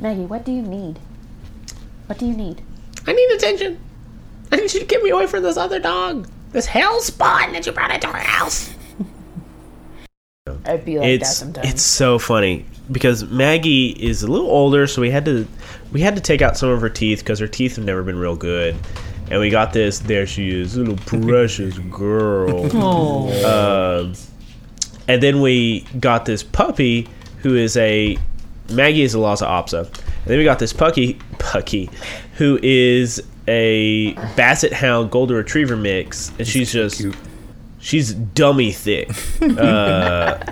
Maggie, what do you need? What do you need? I need attention. I need you to get me away from this other dog. This hell spawn that you brought into our house. I'd be like that sometimes. It's so funny because Maggie is a little older, so we had to take out some of her teeth because her teeth have never been real good. And we got this. There she is, little precious girl. Oh. And then we got this puppy who is Maggie is a Lhasa Apso. And then we got this Pucky, who is a Basset Hound Golden Retriever mix, and she's dummy thick. And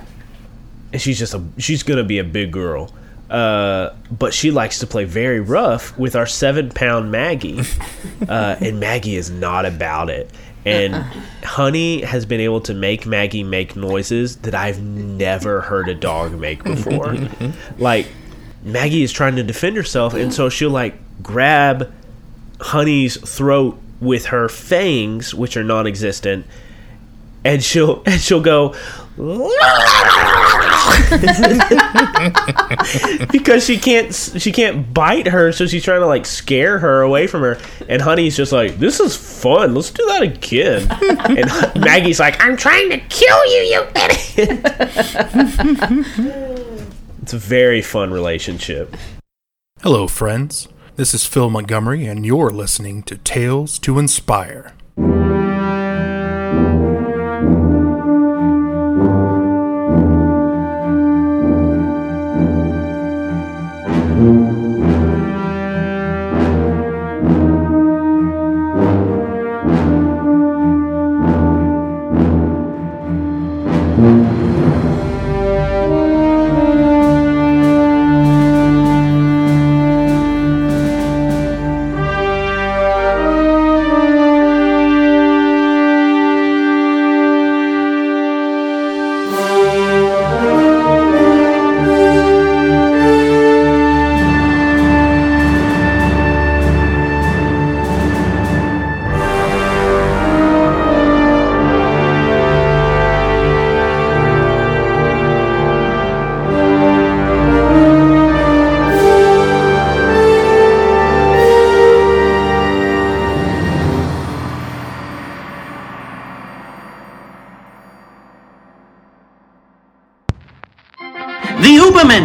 she's gonna be a big girl. But she likes to play very rough with our 7-pound Maggie. And Maggie is not about it. And Honey has been able to make Maggie make noises that I've never heard a dog make before. Like, Maggie is trying to defend herself, and so she'll, like, grab Honey's throat with her fangs, which are non-existent, and she'll go... because she can't bite her, so she's trying to like scare her away from her, and Honey's just like, this is fun, let's do that again. And Maggie's like, I'm trying to kill you, you idiot. It's a very fun relationship. Hello friends, this is Phil Montgomery and you're listening to Tales to Inspire.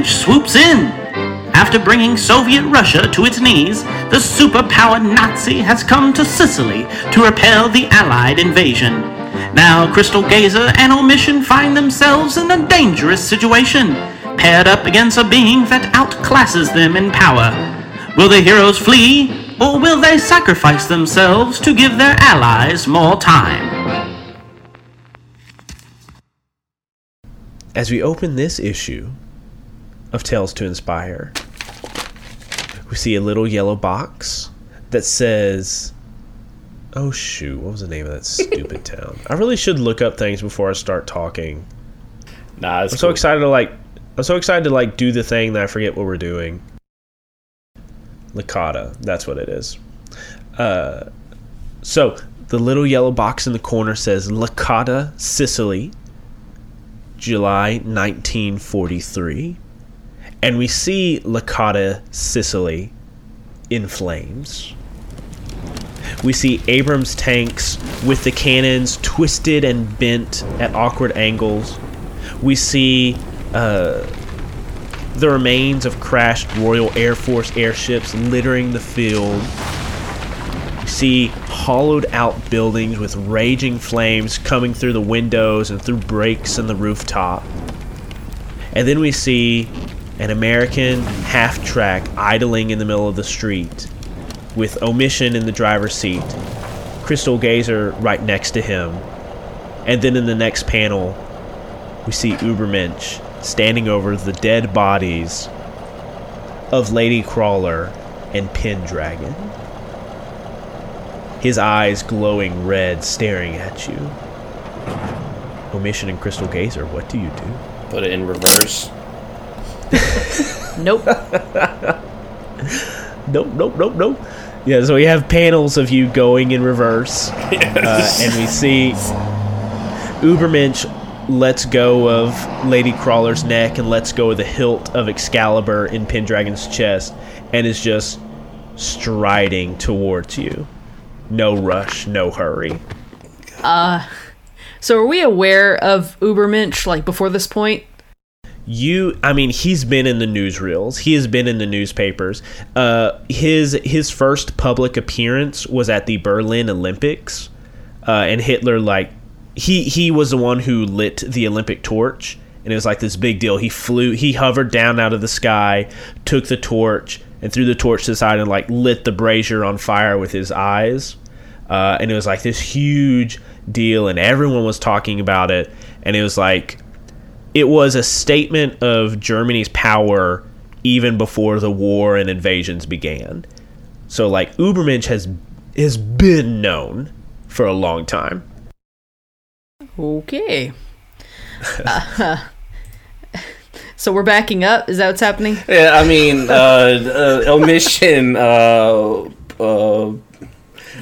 Swoops in. After bringing Soviet Russia to its knees, the superpower Nazi has come to Sicily to repel the Allied invasion. Now Crystal Gazer and Omission find themselves in a dangerous situation, paired up against a being that outclasses them in power. Will the heroes flee, or will they sacrifice themselves to give their allies more time? As we open this issue of Tales to Inspire, we see a little yellow box that says, oh shoot, what was the name of that stupid town? I really should look up things before I start talking. Nah, it's cool. I'm so excited to do the thing that I forget what we're doing. Licata, that's what it is. So the little yellow box in the corner says Licata, Sicily, July 1943. And we see Licata, Sicily, in flames. We see Abrams tanks with the cannons twisted and bent at awkward angles. We see the remains of crashed Royal Air Force airships littering the field. We see hollowed-out buildings with raging flames coming through the windows and through breaks in the rooftop. And then we see an American half-track idling in the middle of the street with Omission in the driver's seat, Crystal Gazer right next to him, and then in the next panel we see Ubermensch standing over the dead bodies of Lady Crawler and Pendragon, his eyes glowing red, staring at you. Omission and Crystal Gazer, what do you do? Put it in reverse. Nope. Yeah, so we have panels of you going in reverse, yes. And we see Ubermensch lets go of Lady Crawler's neck and lets go of the hilt of Excalibur in Pendragon's chest and is just striding towards you. No rush, no hurry. So are we aware of Ubermensch, like, before this point? He's been in the newsreels. He has been in the newspapers. His first public appearance was at the Berlin Olympics, and Hitler, like, he was the one who lit the Olympic torch, and it was like this big deal. He hovered down out of the sky, took the torch, and threw the torch to the side and, like, lit the brazier on fire with his eyes. And it was like this huge deal, and everyone was talking about it, and it was like... It was a statement of Germany's power even before the war and invasions began. So, like, Ubermensch has been known for a long time. Okay. So we're backing up? Is that what's happening? Yeah, I mean, Omission...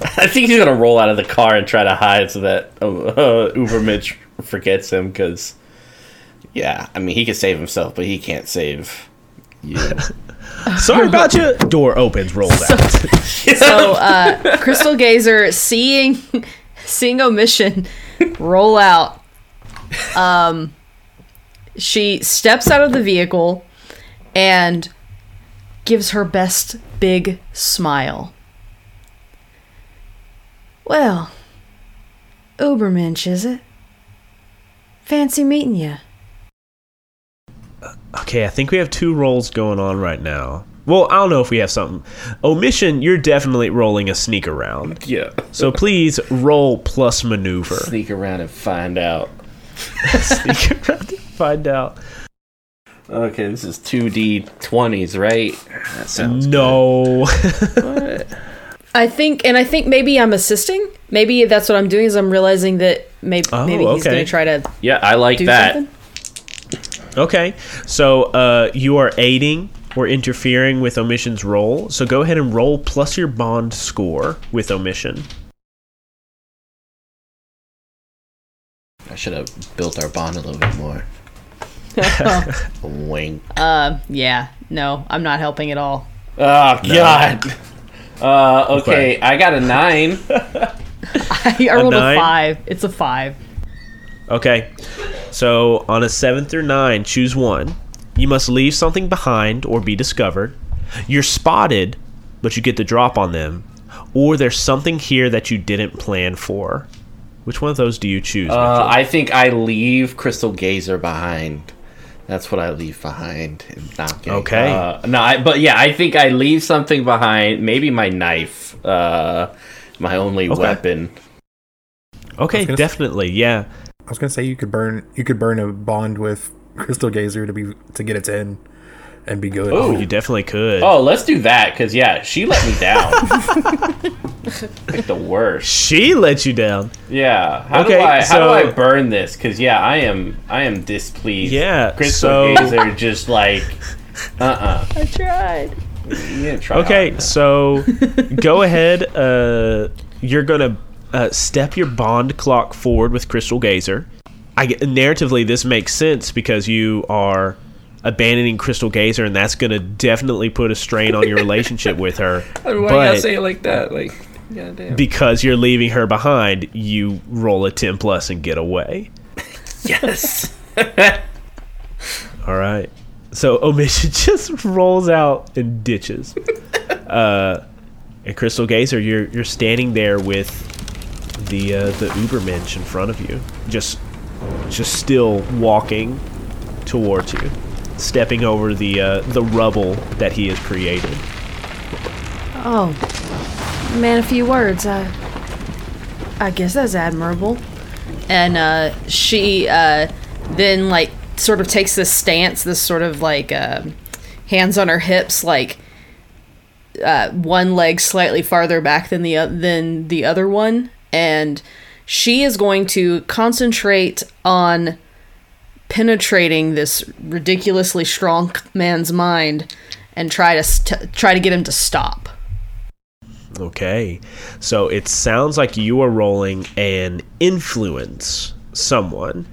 I think he's going to roll out of the car and try to hide so that Ubermensch forgets him, because... Yeah, I mean, he could save himself, but he can't save you. Sorry about you. Door opens, rolls out. So, Crystal Gazer, seeing Omission roll out, she steps out of the vehicle and gives her best big smile. Well, Ubermensch, is it? Fancy meeting you. Okay, I think we have two rolls going on right now. Well, I don't know if we have something. Omission, you're definitely rolling a sneak around. Yeah. So please roll plus maneuver. Sneak around and find out. Sneak around and find out. Okay, this is 2d20s, right? That sounds no. Good. What? I think maybe I'm assisting. Maybe that's what I'm doing is I'm realizing that maybe he's going to try to. Yeah, I like do that. Something. Okay, so you are aiding or interfering with Omission's roll, so go ahead and roll plus your bond score with Omission. I should have built our bond a little bit more. Wink. Yeah, no, I'm not helping at all. Oh, no. God. Okay, I got a 9. I rolled a 5. It's a 5. Okay, so on a 7 through 9, choose one. You must leave something behind or be discovered. You're spotted, but you get the drop on them. Or there's something here that you didn't plan for. Which one of those do you choose? I think I leave Crystal Gazer behind. That's what I leave behind. Okay. I think I leave something behind. Maybe my knife, my only weapon. Okay, definitely, yeah. I was gonna say you could burn a bond with Crystal Gazer to get a 10 and be good. Oh, you definitely could. Oh, let's do that, because yeah, she let me down. Like the worst. She let you down. Yeah. How do I burn this? Because yeah, I am displeased. Yeah. Crystal Gazer just like I tried. You didn't try. Okay, so go ahead. You're gonna. Step your bond clock forward with Crystal Gazer. Narratively, this makes sense because you are abandoning Crystal Gazer, and that's going to definitely put a strain on your relationship with her. Why do I say it like that? Like, goddamn. Because you're leaving her behind, you roll a 10 plus and get away. Yes. All right. So Omission just rolls out and ditches. And Crystal Gazer, you're standing there with the Ubermensch in front of you, just still walking towards you, stepping over the rubble that he has created. Oh, man, a few words. I guess that's admirable. And she then like sort of takes this stance, this sort of like hands on her hips, like one leg slightly farther back than the other one. And she is going to concentrate on penetrating this ridiculously strong man's mind and try to get him to stop. Okay. So it sounds like you are rolling an influence someone.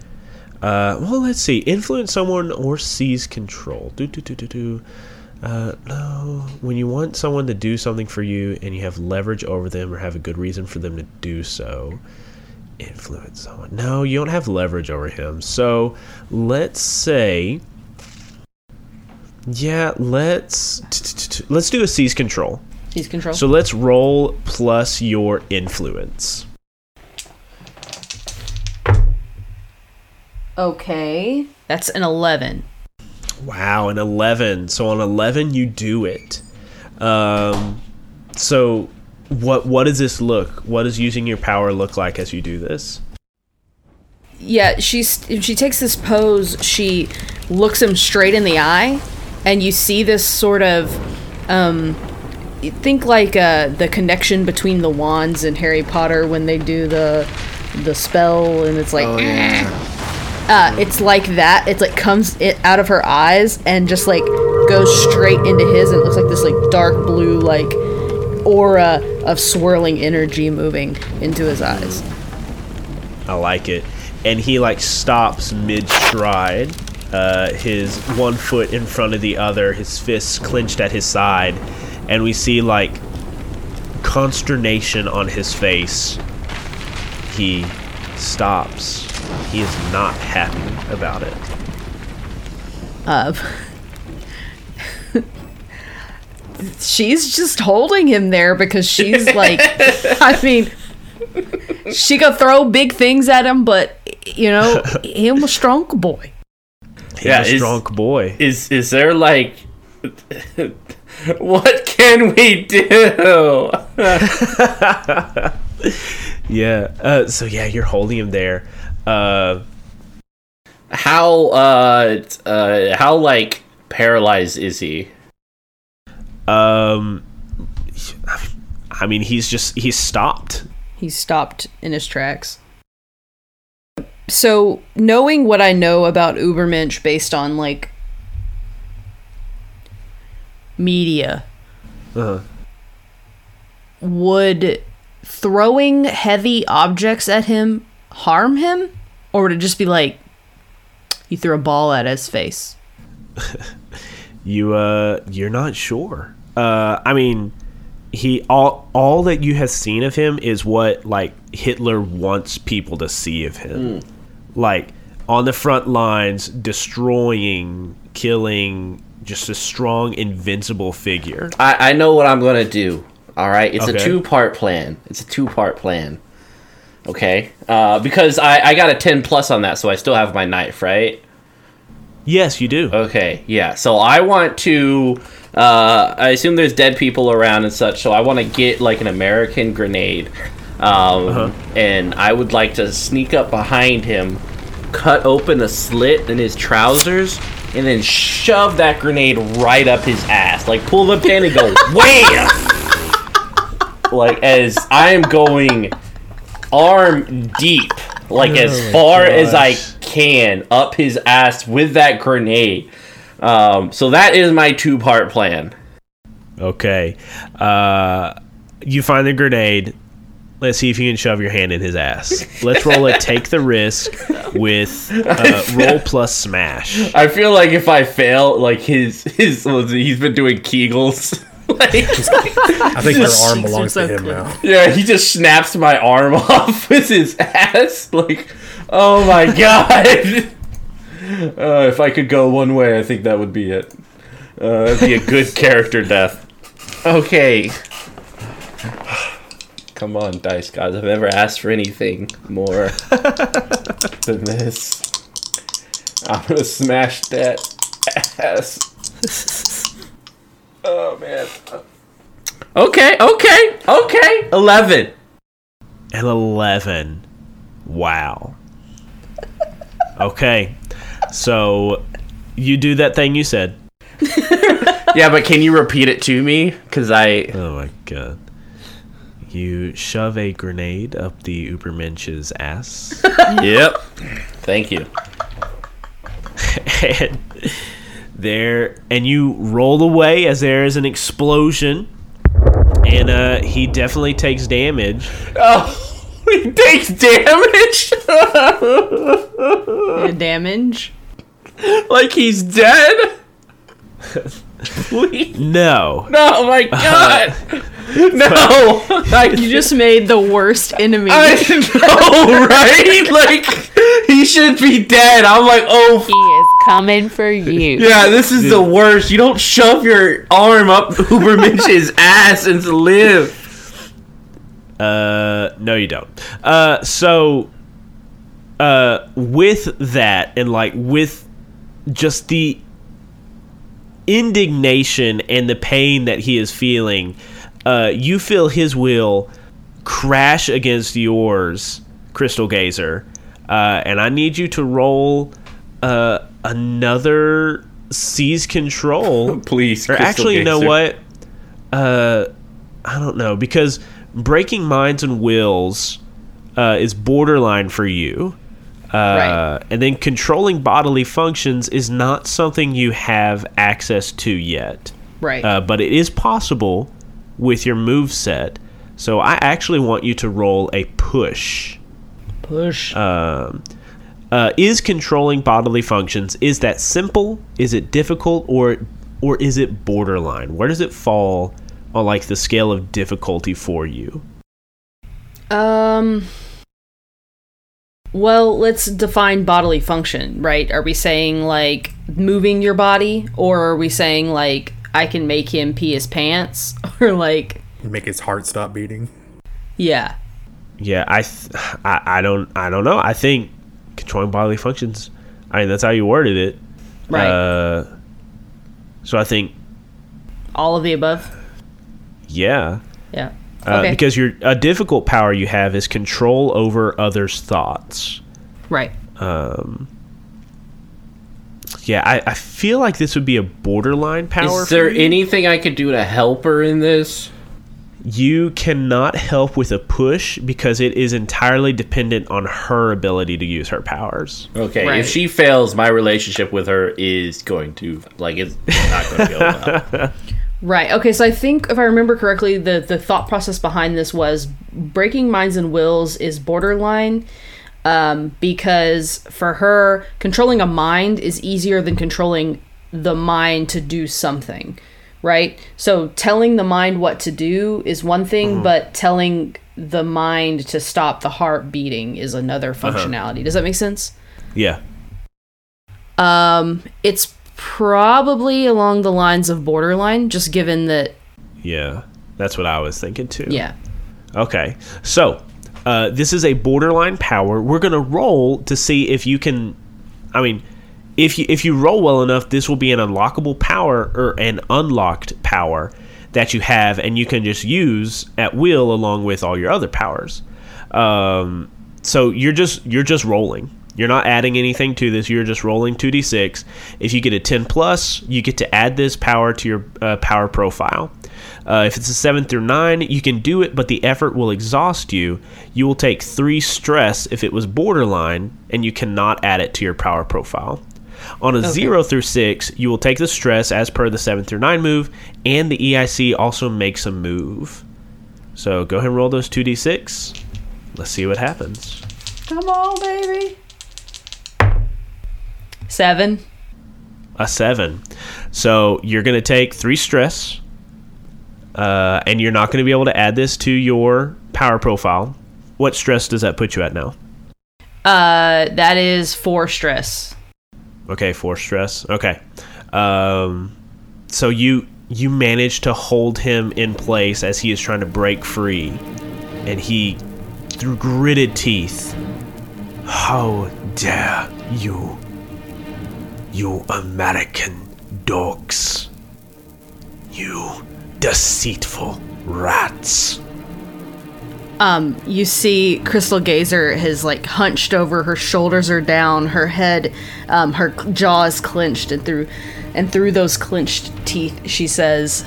Well, let's see. Influence someone or seize control. No. When you want someone to do something for you and you have leverage over them or have a good reason for them to do so. Influence someone. No, you don't have leverage over him. So let's say... yeah, let's do a seize control. Seize control. So let's roll plus your influence. Okay. That's an 11. Wow, an 11. So on 11, you do it. So what does this look? What does using your power look like as you do this? Yeah, she takes this pose. She looks him straight in the eye. And you see this sort of, think like the connection between the wands in Harry Potter when they do the spell, and it's like, oh, yeah. It's like that. It's like comes out of her eyes and just like goes straight into his, and it looks like this like dark blue like aura of swirling energy moving into his eyes. I like it, and he like stops mid stride. His one foot in front of the other, his fists clenched at his side, and we see like consternation on his face. He stops. He is not happy about it. She's just holding him there because she's like, I mean, she could throw big things at him, but you know, him a strong boy. He's a strong boy. Is there like, what can we do? Yeah. So yeah, you're holding him there. How like paralyzed is he? I mean, he's stopped in his tracks. So, knowing what I know about Ubermensch based on, like, media, would throwing heavy objects at him harm him? Or would it just be like, you threw a ball at his face? You're not sure. I mean... All that you have seen of him is what, like, Hitler wants people to see of him. Mm. Like, on the front lines, destroying, killing, just a strong, invincible figure. I know what I'm going to do, all right? It's a two-part plan. Okay? Because I got a 10+ on that, so I still have my knife, right? Yes, you do. Okay, yeah. So I want to... I assume there's dead people around and such, so I want to get, like, an American grenade. And I would like to sneak up behind him, cut open a slit in his trousers, and then shove that grenade right up his ass. Like, pull the pin and go, wham! Like, as I am going arm deep, like, as far as I can up his ass with that grenade. So that is my two-part plan. Okay. You find the grenade. Let's see if you can shove your hand in his ass. Let's roll a take the risk with roll plus smash. I feel like if I fail, like he's been doing Kegels. Like, I think your arm belongs to him now. Yeah, he just snaps my arm off with his ass. Like, oh my god. If I could go one way, I think that would be it. It'd be a good character death. Okay. Come on, dice guys. I've never asked for anything more than this. I'm gonna smash that ass. Oh, man. Okay. 11. An 11. Wow. Okay. So, you do that thing you said. Yeah, but can you repeat it to me? Because oh, my God. You shove a grenade up the Ubermensch's ass. Yep. Thank you. And you roll away as there is an explosion. And he definitely takes damage. Oh, He takes damage? Damage? Like he's dead? No. No, my God. No. You just made the worst enemy. I know, right? He should be dead. I'm like, oh, he is coming for you. Yeah, this is the worst. You don't shove your arm up Ubermensch's ass and live. No, you don't. So, with that and with just the indignation and the pain that he is feeling, you feel his will crash against yours, Crystal Gazer, and I need you to roll another seize control. Please, Crystal Gazer. Actually, you know what? I don't know, because breaking minds and wills is borderline for you. Right. And then controlling bodily functions is not something you have access to yet. Right. But it is possible with your moveset. So I actually want you to roll a push. Push. Is controlling bodily functions, is that simple? Is it difficult? Or is it borderline? Where does it fall on the scale of difficulty for you? Well, let's define bodily function, right? Are we saying, moving your body? Or are we saying, I can make him pee his pants? Or, make his heart stop beating? Yeah. Yeah, I don't know. I think controlling bodily functions, that's how you worded it. Right. So I think... all of the above? Yeah. Yeah. Okay. Because a difficult power you have is control over others' thoughts. Right. Yeah, I feel like this would be a borderline power. Is there anything I could do to help her in this? You cannot help with a push because it is entirely dependent on her ability to use her powers. Okay, right. If she fails, my relationship with her is going to... it's not going to go well. Right. Okay, so I think, if I remember correctly, the thought process behind this was breaking minds and wills is borderline because for her, controlling a mind is easier than controlling the mind to do something, right? So telling the mind what to do is one thing, but telling the mind to stop the heart beating is another functionality. Does that make sense? Yeah. It's probably along the lines of borderline, just given that... Yeah, that's what I was thinking too. Yeah. Okay, so this is a borderline power. We're going to roll to see if you can... if you roll well enough, this will be an unlockable power or an unlocked power that you have, and you can just use at will along with all your other powers. So you're just rolling. You're not adding anything to this. You're just rolling 2d6. If you get a 10 plus, you get to add this power to your power profile. If it's a 7 through 9, you can do it, but the effort will exhaust you. You will take 3 stress if it was borderline, and you cannot add it to your power profile. On a 0 through 6, you will take the stress as per the 7 through 9 move, and the EIC also makes a move. So go ahead and roll those 2d6. Let's see what happens. Come on, baby. 7. A 7. So you're going to take 3 stress, and you're not going to be able to add this to your power profile. What stress does that put you at now? That is 4 stress. Okay, 4 stress. Okay. So you manage to hold him in place as he is trying to break free, and he, through gritted teeth, how dare you? You American dogs. You deceitful rats. You see Crystal Gazer has hunched over, her shoulders are down, her head, her jaw is clenched, and through those clenched teeth she says,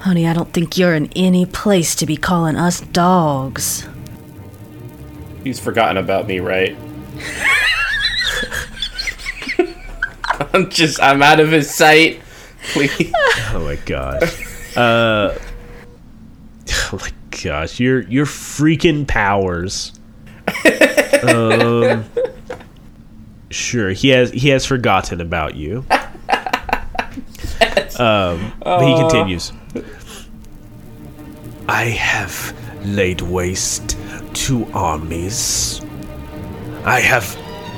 "Honey, I don't think you're in any place to be calling us dogs." He's forgotten about me, right? I'm out of his sight. Please. Oh my God. Oh my gosh, your freaking powers. Sure, he has forgotten about you. Yes. But he continues. I have laid waste to armies. I have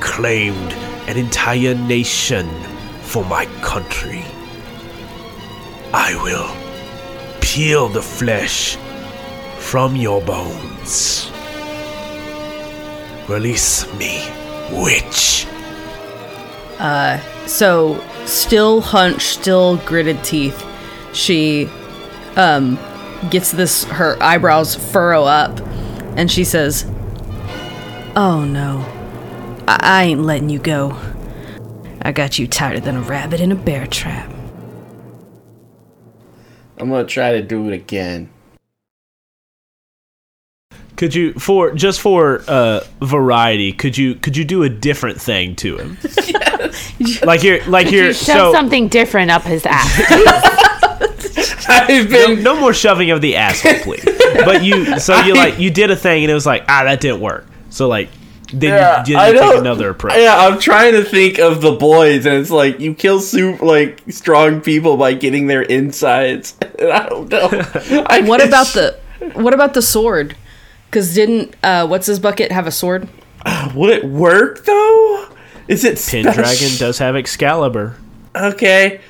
claimed an entire nation for my country. I will peel the flesh from your bones. Release me, witch. So, still hunched, still gritted teeth, she gets this, her eyebrows furrow up, and she says, "Oh no, I ain't letting you go. I got you tighter than a rabbit in a bear trap." I'm gonna try to do it again. Could you, for variety, could you do a different thing to him? Yes. Like you're shove something different up his ass. I've been no more shoving of the asshole, please. But you did a thing and it was like, that didn't work. So like then you take another approach. Yeah, I'm trying to think of the boys, and it's like you kill super like strong people by getting their insides. And I don't know. What about the sword? Because didn't What's-His-Bucket have a sword? Would it work, though? Is it special? Pendragon does have Excalibur. Okay.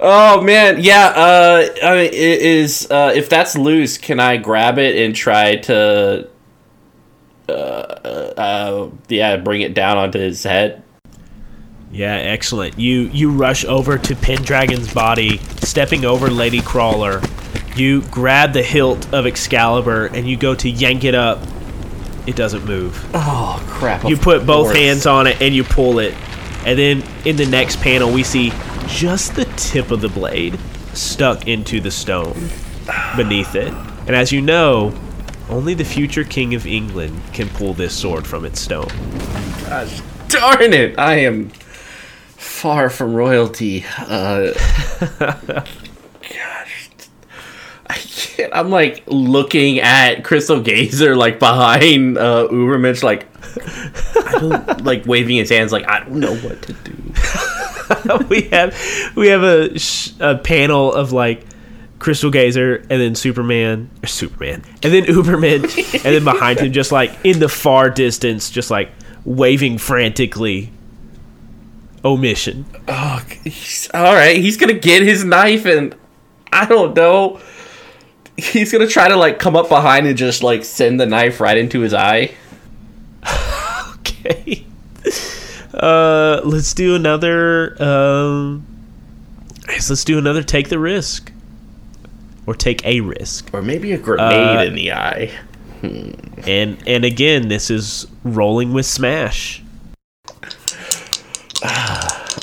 Oh, man. Yeah, I mean, it is, if that's loose, can I grab it and try to bring it down onto his head? Yeah, excellent. You rush over to Pendragon's body, stepping over Lady Crawler. You grab the hilt of Excalibur and you go to yank it up. It doesn't move. Oh, crap. You put both hands on it and you pull it. And then in the next panel, we see just the tip of the blade stuck into the stone beneath it. And as you know, only the future King of England can pull this sword from its stone. Gosh darn it. I am far from royalty. I'm like looking at Crystal Gazer like behind Ubermensch, like I don't, like waving his hands like I don't know what to do. we have a panel of like Crystal Gazer and then Superman and then Ubermensch and then behind him just like in the far distance just like waving frantically. Omission. Oh, all right, he's gonna get his knife and I don't know. He's going to try to, like, come up behind and just, like, send the knife right into his eye. Okay. Let's do another, let's do another take the risk. Or take a risk. Or maybe a grenade in the eye. And again, this is rolling with smash.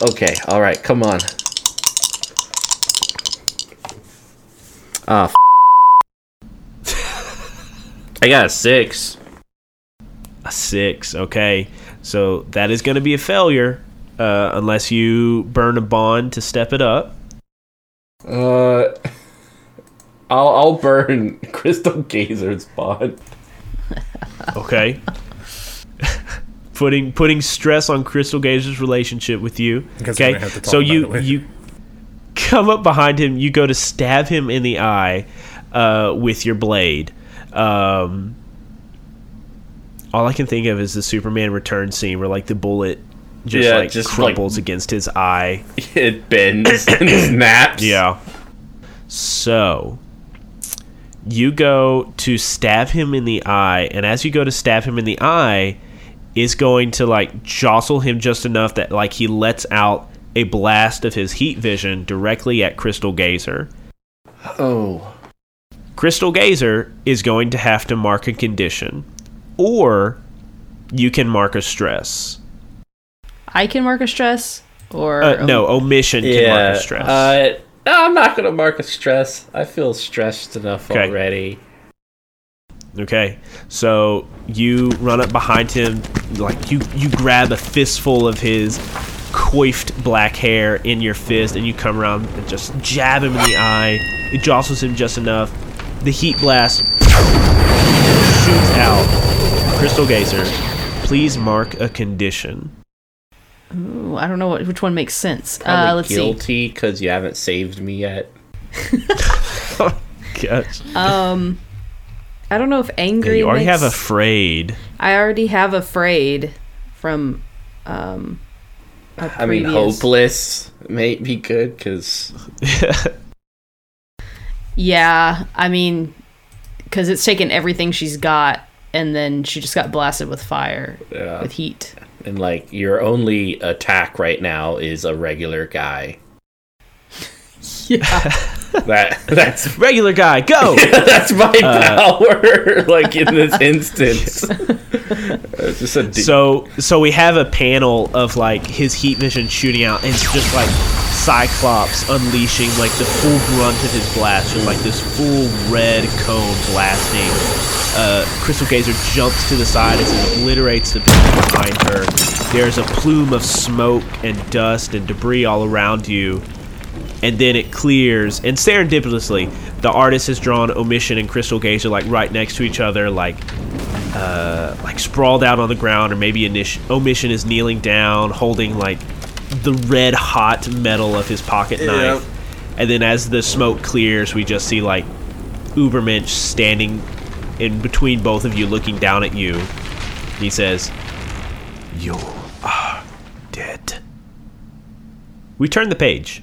Okay. All right. Come on. I got a 6. A 6, okay. So that is going to be a failure unless you burn a bond to step it up. I'll burn Crystal Gazer's bond. Okay. Putting stress on Crystal Gazer's relationship with you. Okay. So you come up behind him. You go to stab him in the eye with your blade. All I can think of is the Superman Return scene where like the bullet just crumbles against his eye. It bends and snaps. Yeah. So you go to stab him in the eye, and as you go to stab him in the eye, it's going to like jostle him just enough that like he lets out a blast of his heat vision directly at Crystal Gazer. Oh. Crystal Gazer is going to have to mark a condition, or you can mark a stress. I can mark a stress, or no, Omission can mark a stress. No, I'm not going to mark a stress. I feel stressed enough already. Okay, so you run up behind him, like you grab a fistful of his coiffed black hair in your fist, and you come around and just jab him in the eye. It jostles him just enough. The heat blast Crystal Gazer, please mark a condition. Ooh, I don't know which one makes sense. Let's guilty see. Guilty because you haven't saved me yet. Oh, gosh. I don't know if angry. Yeah, you already have afraid. I already have afraid from. I mean, hopeless may be good because. Yeah, I mean, because it's taken everything she's got, and then she just got blasted with fire, with heat. And, like, your only attack right now is a regular guy. Yeah. That's regular guy, go! That's my power, like, in this instance. Just so we have a panel of, like, his heat vision shooting out, and it's just, like, Cyclops unleashing, like, the full brunt of his blast, just, like, this full red cone blasting. Crystal Gazer jumps to the side as it obliterates the building behind her. There's a plume of smoke and dust and debris all around you. And then it clears, and serendipitously, the artist has drawn Omission and Crystal Gazer, like, right next to each other, like sprawled out on the ground, or maybe Omission is kneeling down, holding, like, the red-hot metal of his pocket knife. And then as the smoke clears, we just see, like, Ubermensch standing in between both of you, looking down at you. He says, "You are dead." We turn the page.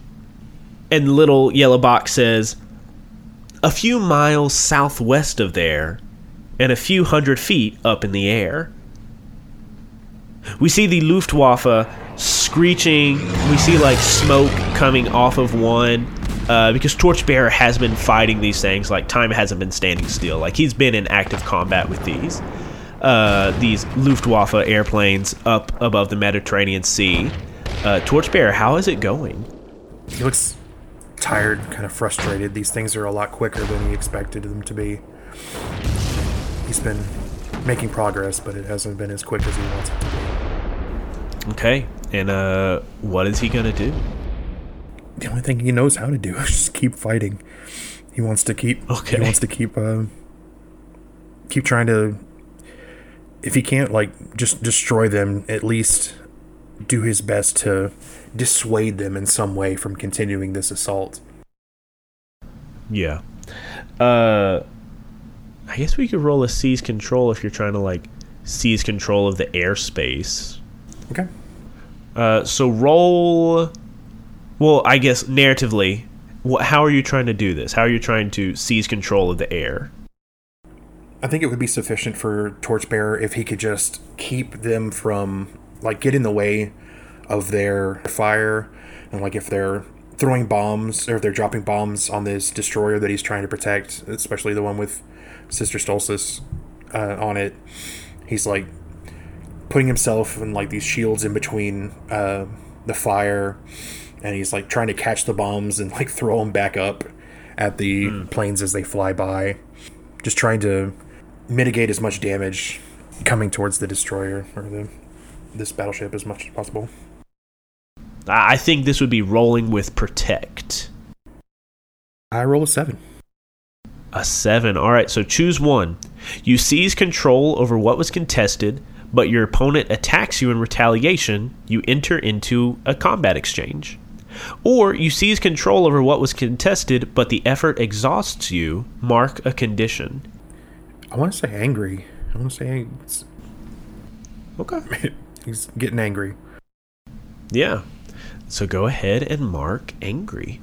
And the little yellow box says, "A few miles southwest of there, and a few hundred feet up in the air." We see the Luftwaffe screeching. We see, like, smoke coming off of one, because Torchbearer has been fighting these things. Like, time hasn't been standing still. Like, he's been in active combat with these Luftwaffe airplanes up above the Mediterranean Sea. Torchbearer, how is it going? He looks tired, kind of frustrated. These things are a lot quicker than we expected them to be. He's been making progress, but it hasn't been as quick as he wants it to be. Okay, and what is he gonna do? The only thing he knows how to do is just keep fighting. He wants to keep. Okay. He wants to keep trying to. If he can't, like, just destroy them, at least do his best to dissuade them in some way from continuing this assault. Yeah. I guess we could roll a seize control if you're trying to, like, seize control of the airspace. Okay. So roll... Well, I guess, narratively, how are you trying to do this? How are you trying to seize control of the air? I think it would be sufficient for Torchbearer if he could just keep them from, like, get in the way of their fire, and, like, if they're throwing bombs or if they're dropping bombs on this destroyer that he's trying to protect, especially the one with Sister Stolsis on it, he's, like, putting himself in, like, these shields in between the fire, and he's, like, trying to catch the bombs and, like, throw them back up at the planes as they fly by, just trying to mitigate as much damage coming towards the destroyer or this battleship as much as possible. I think this would be rolling with protect. I roll a 7. A 7. All right, so choose one. You seize control over what was contested, but your opponent attacks you in retaliation. You enter into a combat exchange. Or you seize control over what was contested, but the effort exhausts you. Mark a condition. I want to say angry. I want to say... Okay. He's getting angry. Yeah. So go ahead and mark angry.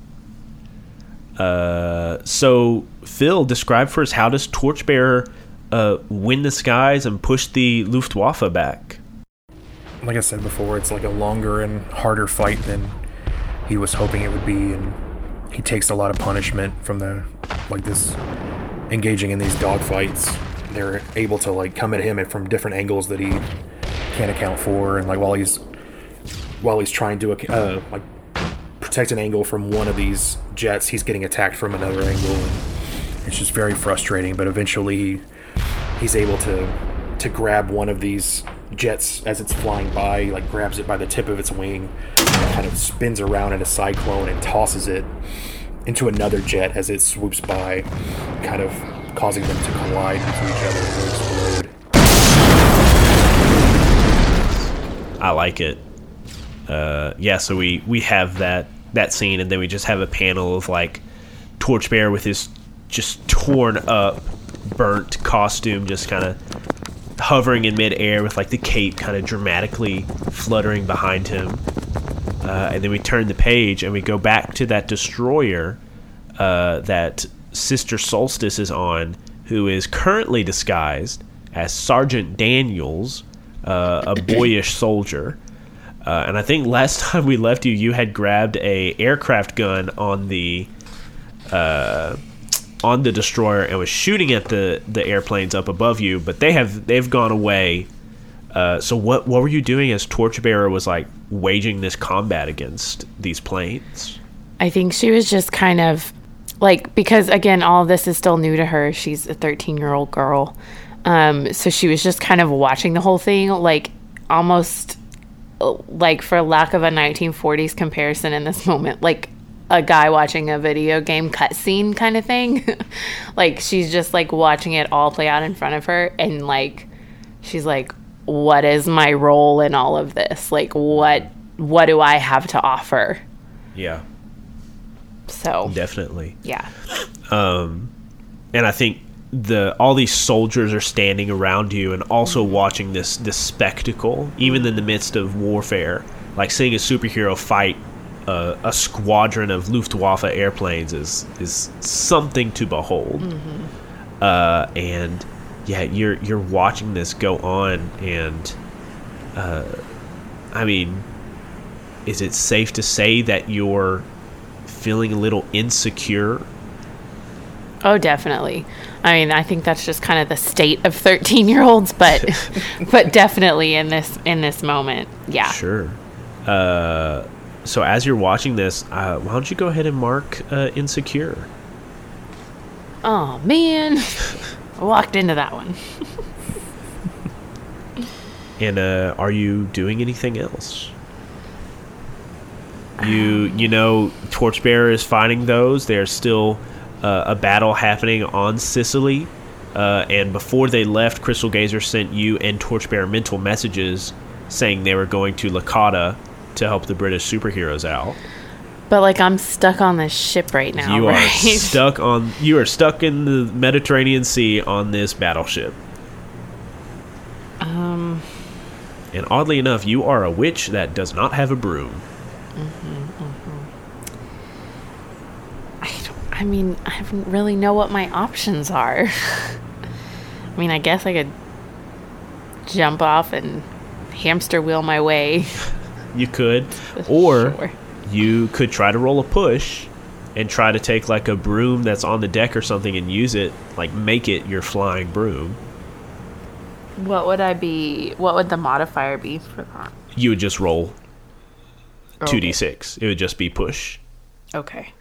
So, Phil, describe for us, how does Torchbearer win the skies and push the Luftwaffe back? Like I said before, it's, like, a longer and harder fight than he was hoping it would be, and he takes a lot of punishment from engaging in these dogfights. They're able to, like, come at him from different angles that he can't account for, and, like, while he's trying to like, protect an angle from one of these jets, he's getting attacked from another angle, and it's just very frustrating. But eventually he's able to grab one of these jets as it's flying by, like, grabs it by the tip of its wing and kind of spins around in a cyclone and tosses it into another jet as it swoops by, kind of causing them to collide into each other and explode. I like it. So we have that scene, and then we just have a panel of like Torchbearer with his just torn up, burnt costume, just kind of hovering in midair with like the cape kind of dramatically fluttering behind him. And then we turn the page and we go back to that destroyer that Sister Solstice is on, who is currently disguised as Sergeant Daniels, a boyish soldier. And I think last time we left you had grabbed a aircraft gun on the destroyer and was shooting at the airplanes up above you, but they've gone away. So what were you doing as Torchbearer was like waging this combat against these planes? I think she was just kind of like, because again, all of this is still new to her. She's a 13-year-old girl. So she was just kind of watching the whole thing, like almost like, for lack of a 1940s comparison in this moment, like a guy watching a video game cutscene kind of thing. Like she's just like watching it all play out in front of her, and like she's like, what is my role in all of this? Like what do I have to offer? Yeah. So definitely. Yeah. And I think all these soldiers are standing around you and also watching this spectacle, even in the midst of warfare. Like seeing a superhero fight a squadron of Luftwaffe airplanes is something to behold. Mm-hmm. And yeah, you're watching this go on, and I mean, is it safe to say that you're feeling a little insecure? Oh, definitely. I mean, I think that's just kind of the state of 13-year-olds, but but definitely in this moment, yeah. Sure. So as you're watching this, why don't you go ahead and mark insecure? Oh man, I walked into that one. And are you doing anything else? You know, Torchbearer is fighting those. There's still a battle happening on Sicily, and before they left, Crystal Gazer sent you and Torchbearer mental messages saying they were going to Licata to help the British superheroes out. But like, I'm stuck on this ship right now. You right? are stuck on. You are stuck in the Mediterranean Sea on this battleship. And oddly enough, you are a witch that does not have a broom. I mean, I don't really know what my options are. I mean, I guess I could jump off and hamster wheel my way. You could. Or sure. You could try to roll a push and try to take, like, a broom that's on the deck or something and use it, like, make it your flying broom. What would the modifier be for that? You would just roll 2d6. It would just be push. Okay.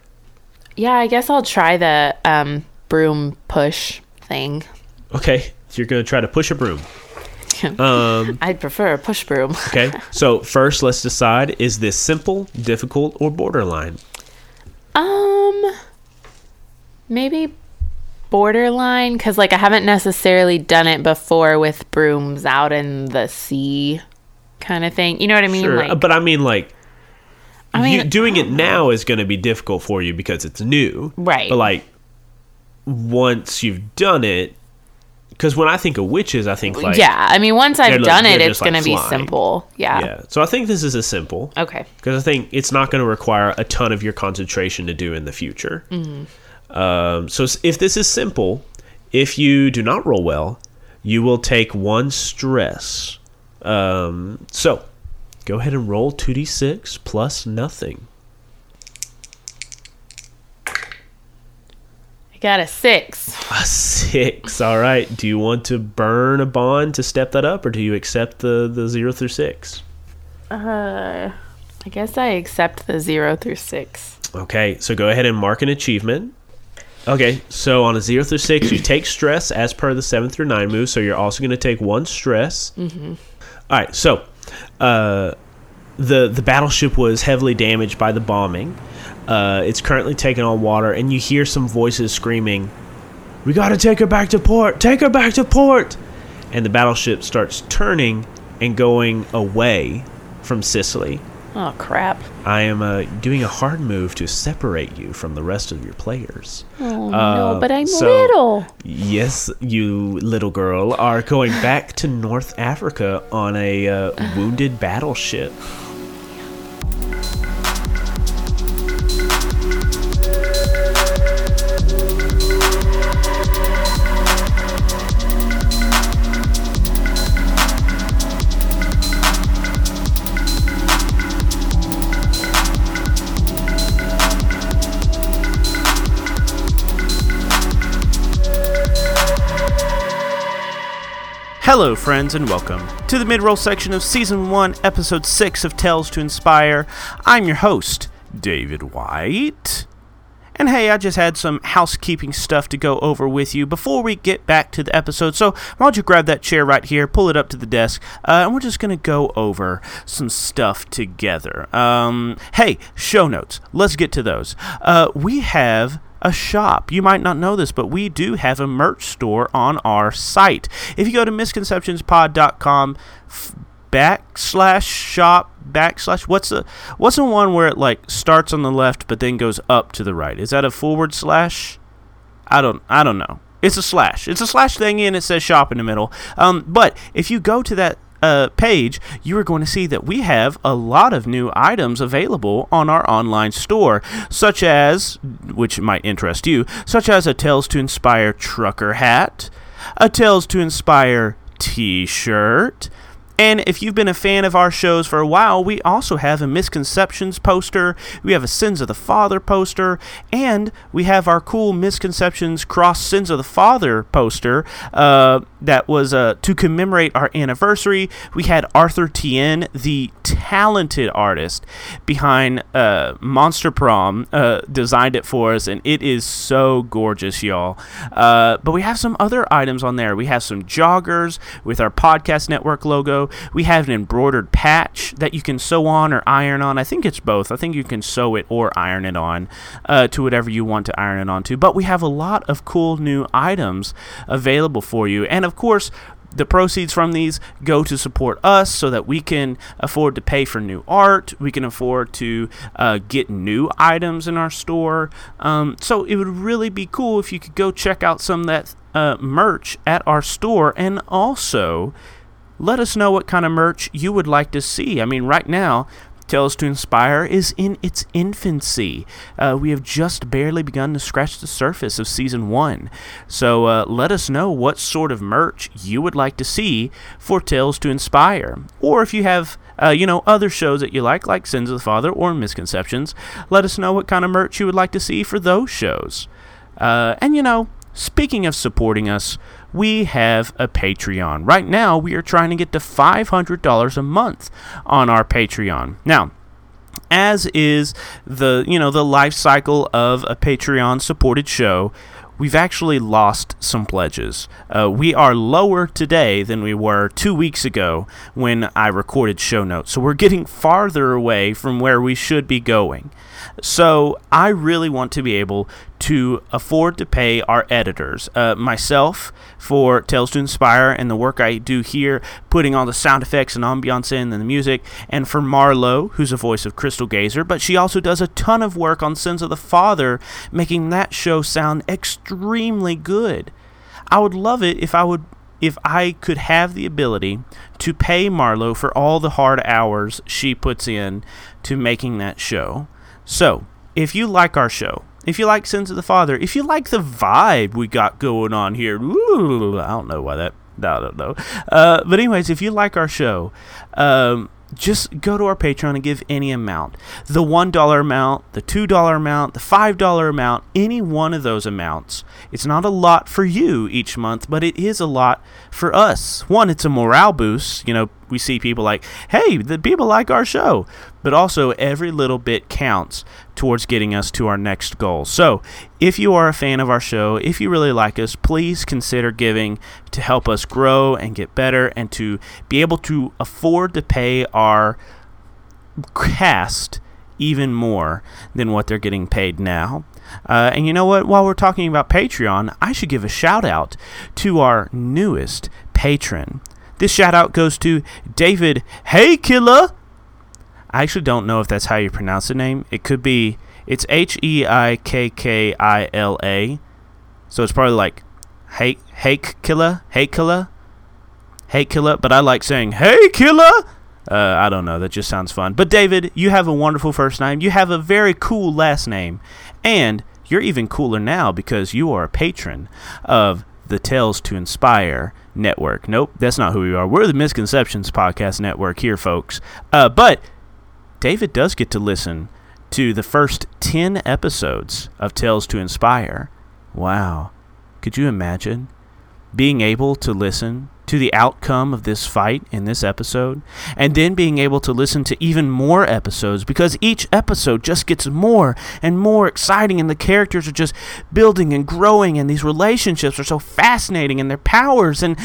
Yeah, I guess I'll try the broom push thing. Okay, so you're going to try to push a broom. I'd prefer a push broom. Okay, so first let's decide, is this simple, difficult, or borderline? Maybe borderline, because like I haven't necessarily done it before with brooms out in the sea kind of thing. You know what I mean? Sure, like, but I mean like, doing it now is going to be difficult for you because it's new. Right. But, like, once you've done it, because when I think of witches, I think, like... Yeah, I mean, once I've done it, it's going to be simple. Yeah. So I think this is a simple. Okay. Because I think it's not going to require a ton of your concentration to do in the future. Mm-hmm. So if this is simple, if you do not roll well, you will take 1 stress. So... Go ahead and roll 2d6 plus nothing. I got a 6. A 6. All right. Do you want to burn a bond to step that up, or do you accept the 0 through 6? I guess I accept the 0 through 6. Okay. So go ahead and mark an achievement. Okay. So on a 0 through 6, you take stress as per the 7 through 9 move, so you're also going to take 1 stress. Mm-hmm. All right. So... the battleship was heavily damaged by the bombing. It's currently taken on water, and you hear some voices screaming, "We gotta take her back to port! Take her back to port!" And the battleship starts turning and going away from Sicily. Oh, crap. I am doing a hard move to separate you from the rest of your players. Oh, no, but I'm little. Yes, you little girl are going back to North Africa on a wounded battleship. Hello, friends, and welcome to the mid-roll section of Season 1, Episode 6 of Tales to Inspire. I'm your host, David White. And hey, I just had some housekeeping stuff to go over with you before we get back to the episode. So why don't you grab that chair right here, pull it up to the desk, and we're just going to go over some stuff together. Hey, show notes. Let's get to those. We have a shop. You might not know this, but we do have a merch store on our site. If you go to misconceptionspod.com /shop/ what's the one where it like starts on the left but then goes up to the right? Is that a / I don't know. It's a slash. It's a slash thing and it says shop in the middle. But if you go to that page, you are going to see that we have a lot of new items available on our online store, such as, which might interest you, such as a Tales to Inspire trucker hat, a Tales to Inspire t-shirt, and if you've been a fan of our shows for a while, we also have a Misconceptions poster, we have a Sins of the Father poster, and we have our cool Misconceptions Cross Sins of the Father poster that was to commemorate our anniversary. We had Arthur Tien, the talented artist behind Monster Prom, designed it for us, and it is so gorgeous, y'all. But we have some other items on there. We have some joggers with our podcast network logo. We have an embroidered patch that you can sew on or iron on. I think it's both. I think you can sew it or iron it on to whatever you want to iron it on to. But we have a lot of cool new items available for you. And, of course, the proceeds from these go to support us so that we can afford to pay for new art. We can afford to get new items in our store. So it would really be cool if you could go check out some of that merch at our store, and also let us know what kind of merch you would like to see. I mean, right now, Tales to Inspire is in its infancy. We have just barely begun to scratch the surface of Season 1. So let us know what sort of merch you would like to see for Tales to Inspire. Or if you have other shows that you like Sins of the Father or Misconceptions, let us know what kind of merch you would like to see for those shows. Speaking of supporting us, we have a Patreon. Right now, we are trying to get to $500 a month on our Patreon. Now, as is the life cycle of a Patreon-supported show, we've actually lost some pledges. We are lower today than we were 2 weeks ago when I recorded show notes. So we're getting farther away from where we should be going. So I really want to be able to afford to pay our editors, myself for Tales to Inspire and the work I do here, putting all the sound effects and ambiance in and the music, and for Marlo, who's a voice of Crystal Gazer, but she also does a ton of work on Sins of the Father, making that show sound extremely good. I would love it if I could have the ability to pay Marlo for all the hard hours she puts in to making that show. So, if you like our show, if you like Sins of the Father, if you like the vibe we got going on here, I don't know. But anyways, if you like our show, just go to our Patreon and give any amount. The $1 amount, the $2 amount, the $5 amount, any one of those amounts. It's not a lot for you each month, but it is a lot for us. One, it's a morale boost. We see people like, hey, the people like our show. But also, every little bit counts towards getting us to our next goal. So, if you are a fan of our show, if you really like us, please consider giving to help us grow and get better and to be able to afford to pay our cast even more than what they're getting paid now. And you know what? While we're talking about Patreon, I should give a shout out to our newest patron. This shout out goes to David Hey Killer I actually don't know if that's how you pronounce the name. It could be, it's Heikkila, so it's probably like Heikkila, but I like saying Heikkila. I don't know, that just sounds fun. But David, you have a wonderful first name. You have a very cool last name. And you're even cooler now because you are a patron of the Tales to Inspire network. Nope, that's not who we are. We're the Misconceptions Podcast Network here, folks. But David does get to listen to the first 10 episodes of Tales to Inspire. Wow. Could you imagine being able to listen to the outcome of this fight in this episode, and then being able to listen to even more episodes, because each episode just gets more and more exciting, and the characters are just building and growing, and these relationships are so fascinating, and their powers, and,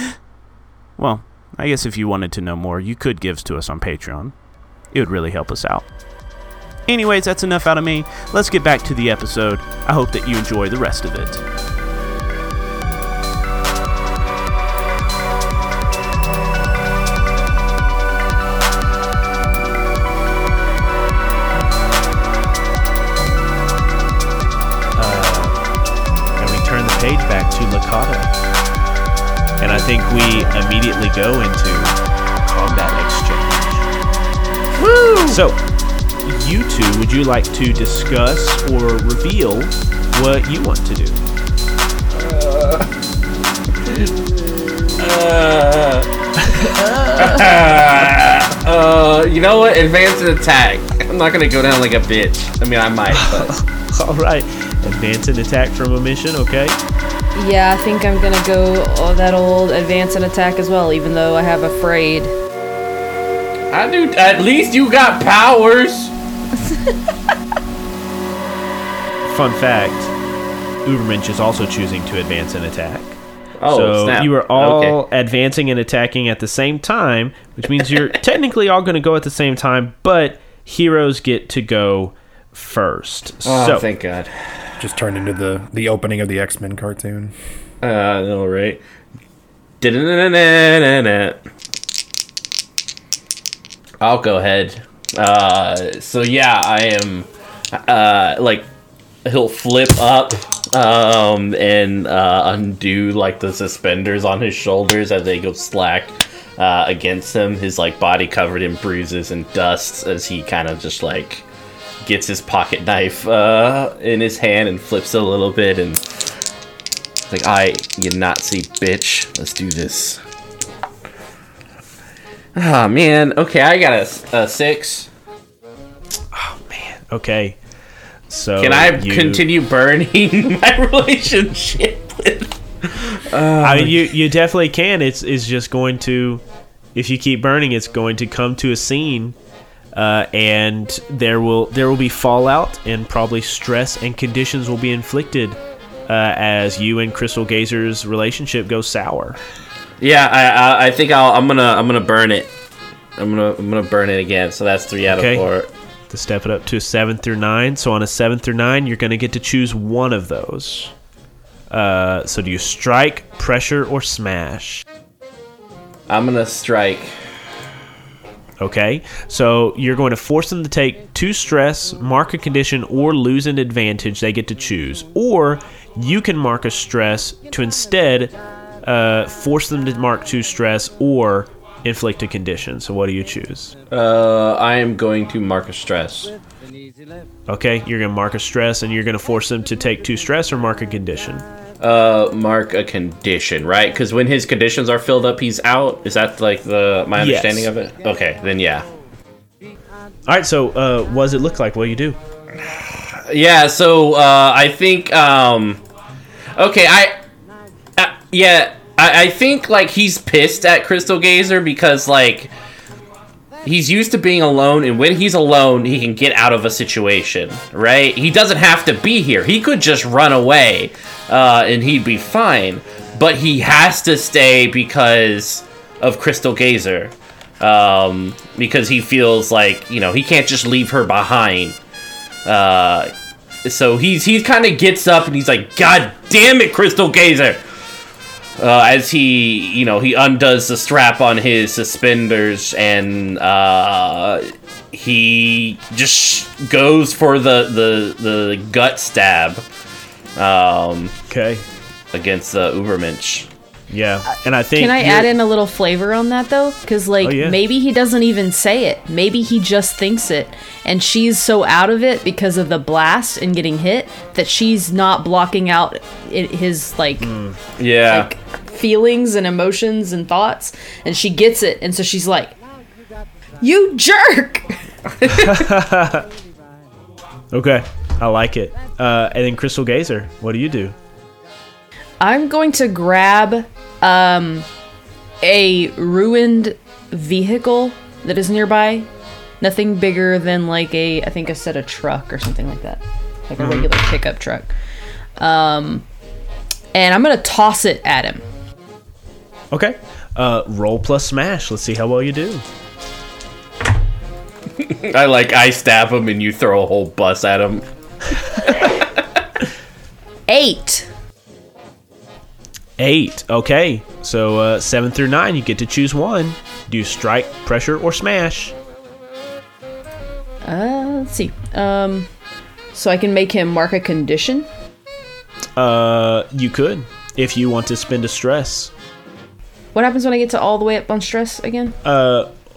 well, I guess if you wanted to know more, you could give to us on Patreon. It would really help us out. Anyways, that's enough out of me. Let's get back to the episode. I hope that you enjoy the rest of it. Back to Licata, and I think we immediately go into combat exchange. Woo! So, you two, would you like to discuss or reveal what you want to do? You know what? Advance and attack. I'm not gonna go down like a bitch. I mean, I might, but all right. Advance and attack from Omission, okay? Yeah, I think I'm gonna go that old advance and attack as well, even though I have afraid. I do. At least you got powers. Fun fact: Ubermensch is also choosing to advance and attack. Oh, so snap. You are all okay. Advancing and attacking at the same time, which means you're technically all going to go at the same time, but heroes get to go first. Oh, so, thank God. Just turned into the opening of the X-Men cartoon. I know, right? I'll go ahead. So yeah, I am like he'll flip up and undo like the suspenders on his shoulders as they go slack against him, his like body covered in bruises and dust as he kind of just like gets his pocket knife in his hand and flips it a little bit and like, you Nazi bitch, let's do this. Oh man, okay, I got a 6. Oh man, okay. So can I continue burning my relationship with I mean, you definitely can. It's just going to, if you keep burning, it's going to come to a scene. And there will be fallout, and probably stress and conditions will be inflicted as you and Crystal Gazer's relationship goes sour. Yeah, I think I'm gonna burn it. I'm gonna burn it again. So that's 3 out of 4. To step it up to 7 through 9. So on a 7 through 9, you're gonna get to choose one of those. So do you strike, pressure, or smash? I'm gonna strike. Okay, so you're going to force them to take 2 stress, mark a condition, or lose an advantage they get to choose. Or you can mark a stress to instead force them to mark 2 stress or inflict a condition. So what do you choose? I am going to mark a stress. Okay, you're going to mark a stress, and you're going to force them to take 2 stress or mark a condition. Mark a condition, right? Because when his conditions are filled up, he's out. Is that like my understanding of it? Okay, then yeah. All right, so what does it look like? What do you do? Yeah, so I think okay, I think like he's pissed at Crystal Gazer because like he's used to being alone, and when he's alone, he can get out of a situation, right? He doesn't have to be here. He could just run away, and he'd be fine. But he has to stay because of Crystal Gazer, because he feels like, you know, he can't just leave her behind. So he kind of gets up and he's like, "God damn it, Crystal Gazer!" As he undoes the strap on his suspenders and he just goes for the gut stab. Okay. Against the Ubermensch. Yeah, and I think... Can I add in a little flavor on that, though? Because, like, maybe he doesn't even say it. Maybe he just thinks it. And she's so out of it because of the blast and getting hit that she's not blocking out his, like... like, feelings and emotions and thoughts. And she gets it. And so she's like, "You jerk!" Okay, I like it. And then Crystal Gazer, what do you do? I'm going to grab a ruined vehicle that is nearby. Nothing bigger than like I said a truck or something like that. Like a regular pickup truck. And I'm going to toss it at him. Okay. Roll plus smash. Let's see how well you do. I stab him and you throw a whole bus at him. 8. 8. Okay. So 7 through 9, you get to choose one. Do you strike, pressure, or smash? Let's see. So I can make him mark a condition? You could, if you want to spend a stress. What happens when I get to all the way up on stress again?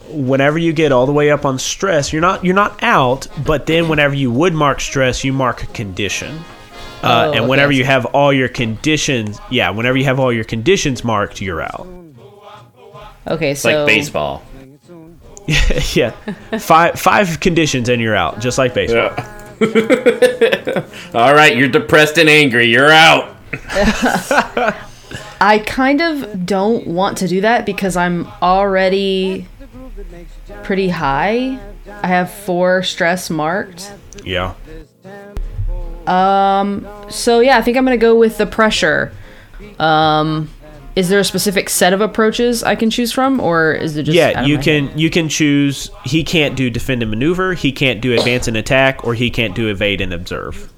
Whenever you get all the way up on stress, you're not out, but then whenever you would mark stress, you mark a condition. And whenever you have all your conditions, whenever you have all your conditions marked, you're out. Okay, so like baseball. Yeah, 5 conditions and you're out, just like baseball. Yeah. All right, you're depressed and angry. You're out. I kind of don't want to do that because I'm already pretty high. I have 4 stress marked. Yeah. So yeah, I think I'm going to go with the pressure. Is there a specific set of approaches I can choose from, or is it just... Yeah, you can choose. He can't do defend and maneuver, he can't do advance and attack, or he can't do evade and observe.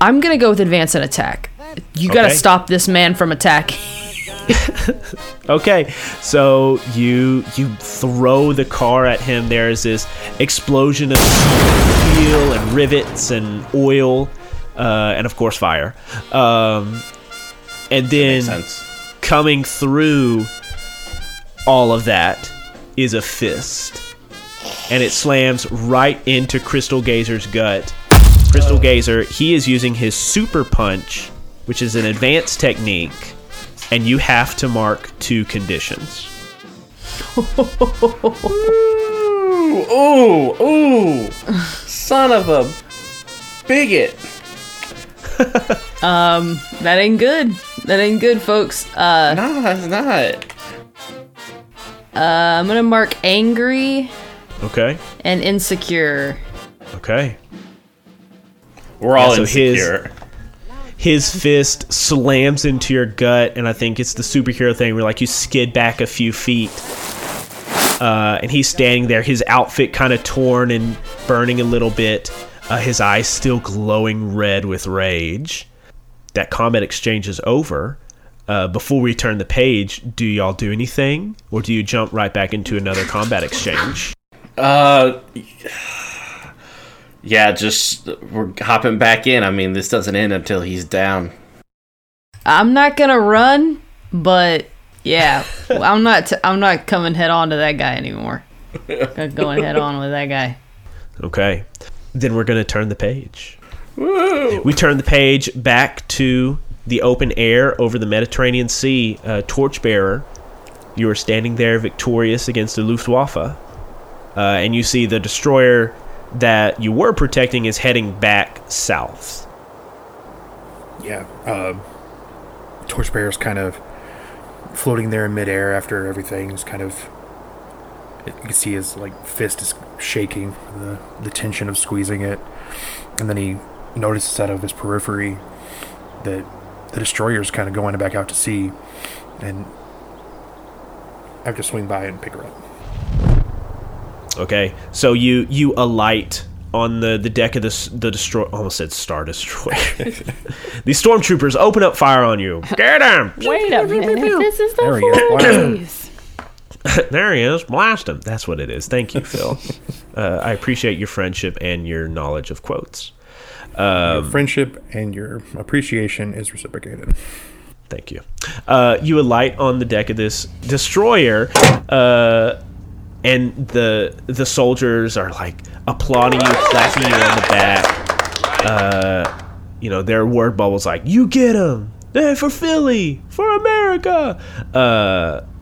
I'm going to go with advance and attack. You got to stop this man from attacking. Okay, so you throw the car at him. There's this explosion of steel and rivets and oil, and of course fire. And then coming through all of that is a fist, and it slams right into Crystal Gazer's gut. Crystal Gazer, he is using his super punch, which is an advanced technique. And you have to mark 2 conditions. Ooh. Son of a bigot. That ain't good. That ain't good, folks. No, that's not. I'm going to mark angry. Okay. And insecure. Okay. We're all insecure. His fist slams into your gut, and I think it's the superhero thing where, like, you skid back a few feet. And he's standing there, his outfit kind of torn and burning a little bit. His eyes still glowing red with rage. That combat exchange is over. Before we turn the page, do y'all do anything? Or do you jump right back into another combat exchange? Yeah, just we're hopping back in. I mean, this doesn't end until he's down. I'm not gonna run, but yeah, I'm not coming head on to that guy anymore. I'm going head on with that guy. Okay, then we're gonna turn the page. Woo! We turn the page back to the open air over the Mediterranean Sea. Torchbearer, you are standing there, victorious against the Luftwaffe, and you see the destroyer that you were protecting is heading back south. Yeah, Torchbearer's kind of floating there in midair after everything's kind of... You can see his like fist is shaking, the tension of squeezing it, and then he notices out of his periphery that the destroyer's kind of going back out to sea, and I have to swing by and pick her up. Okay, so you alight on the deck of the destroyer. Almost said Star Destroyer. The stormtroopers open up fire on you. Get him! Wait a minute, this is the 40s. There he is. Blast him. That's what it is. Thank you, Phil. I appreciate your friendship and your knowledge of quotes. Your friendship and your appreciation is reciprocated. Thank you. You alight on the deck of this destroyer, and the soldiers are like applauding you, clapping you on the back. You know, their word bubble's like, "You get him! Hey, for Philly! For America!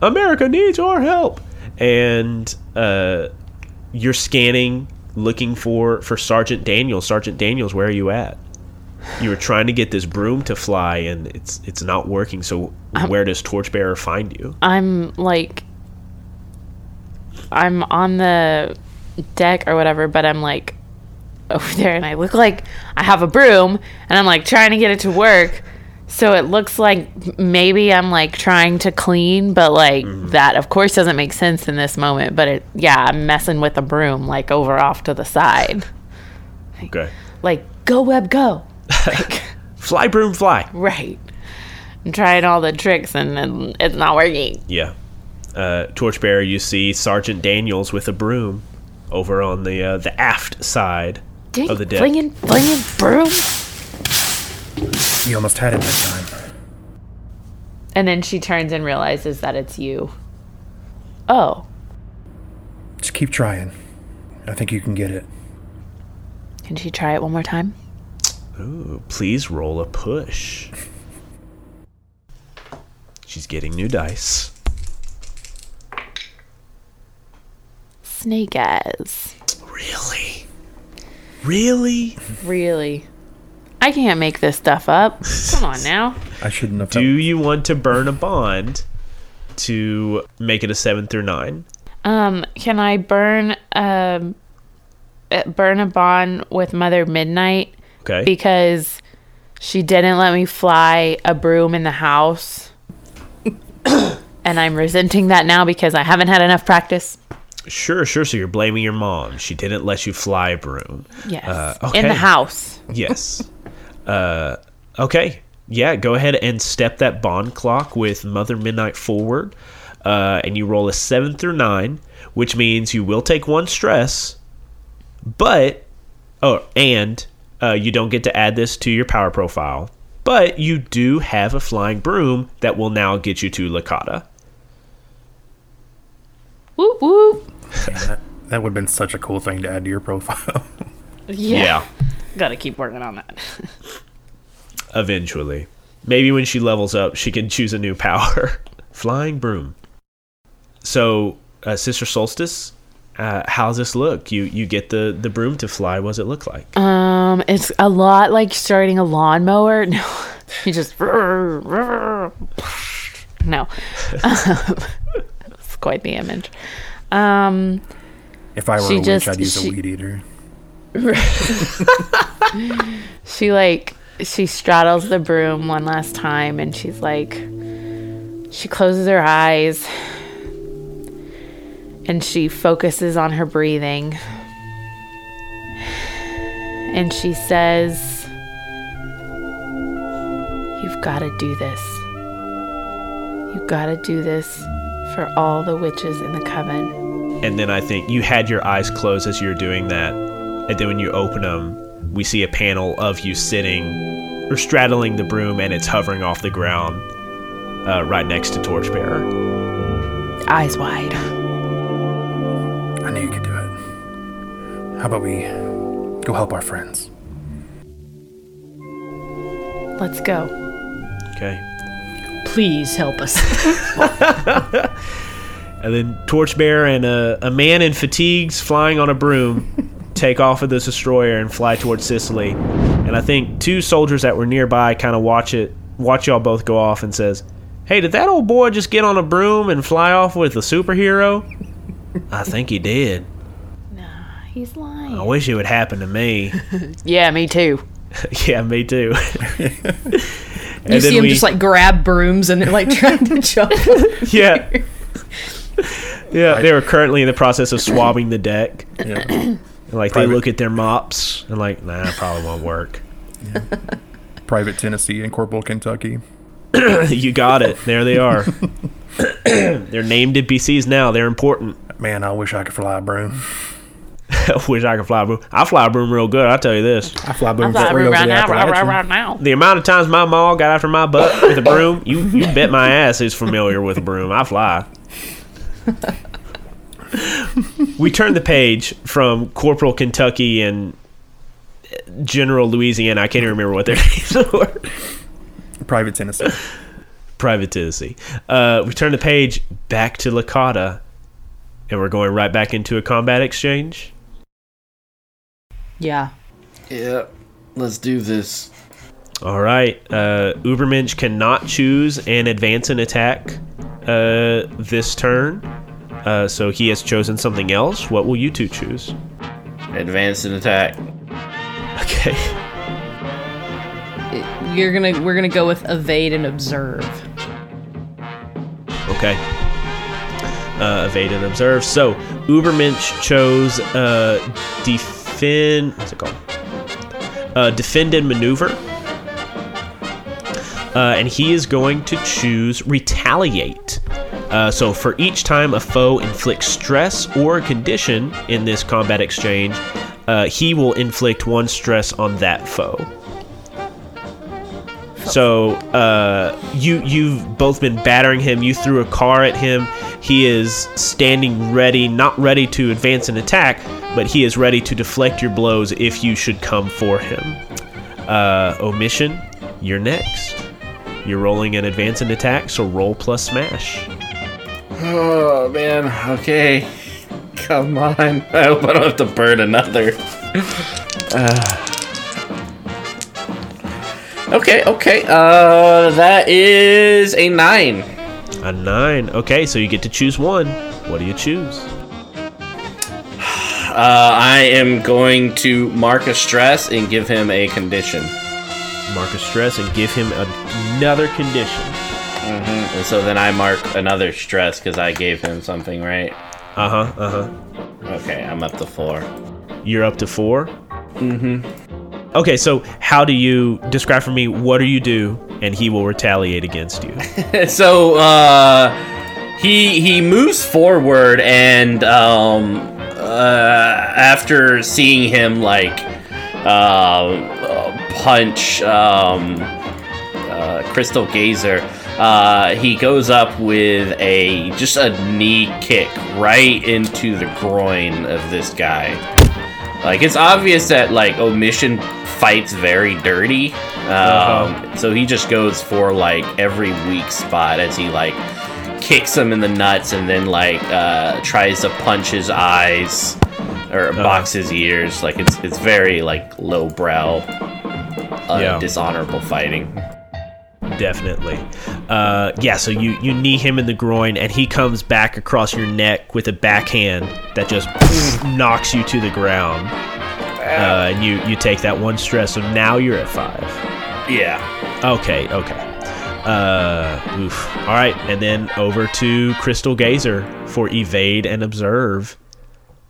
America needs our help!" And you're scanning, looking for Sergeant Daniels. Sergeant Daniels, where are you at? You were trying to get this broom to fly, and it's not working. So where does Torchbearer find you? I'm on the deck or whatever, but I'm like over there, and I look like I have a broom, and I'm like trying to get it to work. So it looks like maybe I'm like trying to clean, but like that of course doesn't make sense in this moment. But I'm messing with the broom like over off to the side. Okay. Like go web go. Like, fly broom fly. Right. I'm trying all the tricks and it's not working. Yeah. Torchbearer, you see Sergeant Daniels with a broom over on the aft side of the deck. Flinging broom. You almost had it that time. And then she turns and realizes that it's you. Oh. Just keep trying. I think you can get it. Can she try it one more time? Ooh, please roll a push. She's getting new dice. Snake eyes. Really? I can't make this stuff up. Come on now. I shouldn't have. Do you want to burn a bond to make it a 7 through 9? Can I burn a bond with Mother Midnight? Okay. Because she didn't let me fly a broom in the house, and I'm resenting that now because I haven't had enough practice. Sure. So you're blaming your mom. She didn't let you fly a broom. Yes. Okay. In the house. Yes. Okay. Yeah, go ahead and step that bond clock with Mother Midnight forward, and you roll a 7 through 9, which means you will take 1 stress, but you don't get to add this to your power profile, but you do have a flying broom that will now get you to Licata. Whoop whoop. That would have been such a cool thing to add to your profile. Yeah. Gotta keep working on that. Eventually. Maybe when she levels up, she can choose a new power. Flying broom. So, Sister Solstice, how's this look? You get the broom to fly. What does it look like? It's a lot like starting a lawnmower. No. You just... No. It's quite the image. If I were a witch, I'd use a weed eater. She straddles the broom one last time, and she's like, she closes her eyes and she focuses on her breathing, and she says, you've got to do this for all the witches in the coven. And then I think you had your eyes closed as you were doing that, and then when you open them, we see a panel of you sitting or straddling the broom, and it's hovering off the ground right next to Torchbearer. Eyes wide. I knew you could do it. How about we go help our friends? Let's go. Okay. Please help us. And then Torchbearer and a man in fatigues flying on a broom take off of this destroyer and fly towards Sicily. And I think 2 soldiers that were nearby kind of watch y'all both go off and says, "Hey, did that old boy just get on a broom and fly off with a superhero?" I think he did. Nah, he's lying. I wish it would happen to me. Yeah, me too. Yeah, me too. And you see him just like grab brooms and they're like trying to jump. Yeah. Yeah, they were currently in the process of swabbing the deck. Yeah. Like Private. They look at their mops and like, nah, probably won't work. Yeah. Private Tennessee and Corporal Kentucky. You got it. There they are. They're named NPCs now. They're important. Man, I wish I could fly a broom. wish I could fly a broom. I fly a broom real good, I'll tell you this. I fly a broom right now. The amount of times my maw got after my butt with a broom, you bet my ass is familiar with a broom. I fly. We turned the page from Corporal Kentucky and General Louisiana. I can't even remember what their names were. Private Tennessee. We turned the page back to Licata, and we're going right back into a combat exchange. Yeah. Let's do this. All right. Ubermensch cannot choose an advance and attack this turn, so he has chosen something else. What will you two choose? Advance and attack. Okay. We're gonna go with evade and observe. Okay. Evade and observe. So Ubermensch chose defend. What's it called? Defend and maneuver. And he is going to choose retaliate. So for each time a foe inflicts stress or a condition in this combat exchange, he will inflict one stress on that foe. So you've both been battering him. You threw a car at him. He is standing ready, not ready to advance an attack, but he is ready to deflect your blows if you should come for him. Omission, you're next. You're rolling an advance and attack, so roll plus smash. Oh, man. Okay. Come on. I hope I don't have to burn another. Okay. That is a 9. A 9. Okay, so you get to choose one. What do you choose? I am going to mark a stress and give him a condition. Mark a stress and give him another condition. Mm-hmm. And so then I mark another stress because I gave him something, right? Okay, I'm up to 4. You're up to 4? Mm-hmm. Okay, so how do you describe for me what do you do and he will retaliate against you? So, he moves forward and, after seeing him, like, punch, Crystal Gazer, he goes up with just a knee kick right into the groin of this guy. Like, it's obvious that, like, Omission fights very dirty. So he just goes for, like, every weak spot as he, like, kicks him in the nuts and then, like, tries to punch his eyes or box his ears. Like, it's very, like, lowbrow, dishonorable fighting. Definitely. So you knee him in the groin, and he comes back across your neck with a backhand that just knocks you to the ground. And you take that one stress, so now you're at 5. Yeah. Okay. Oof. All right, and then over to Crystal Gazer for evade and observe.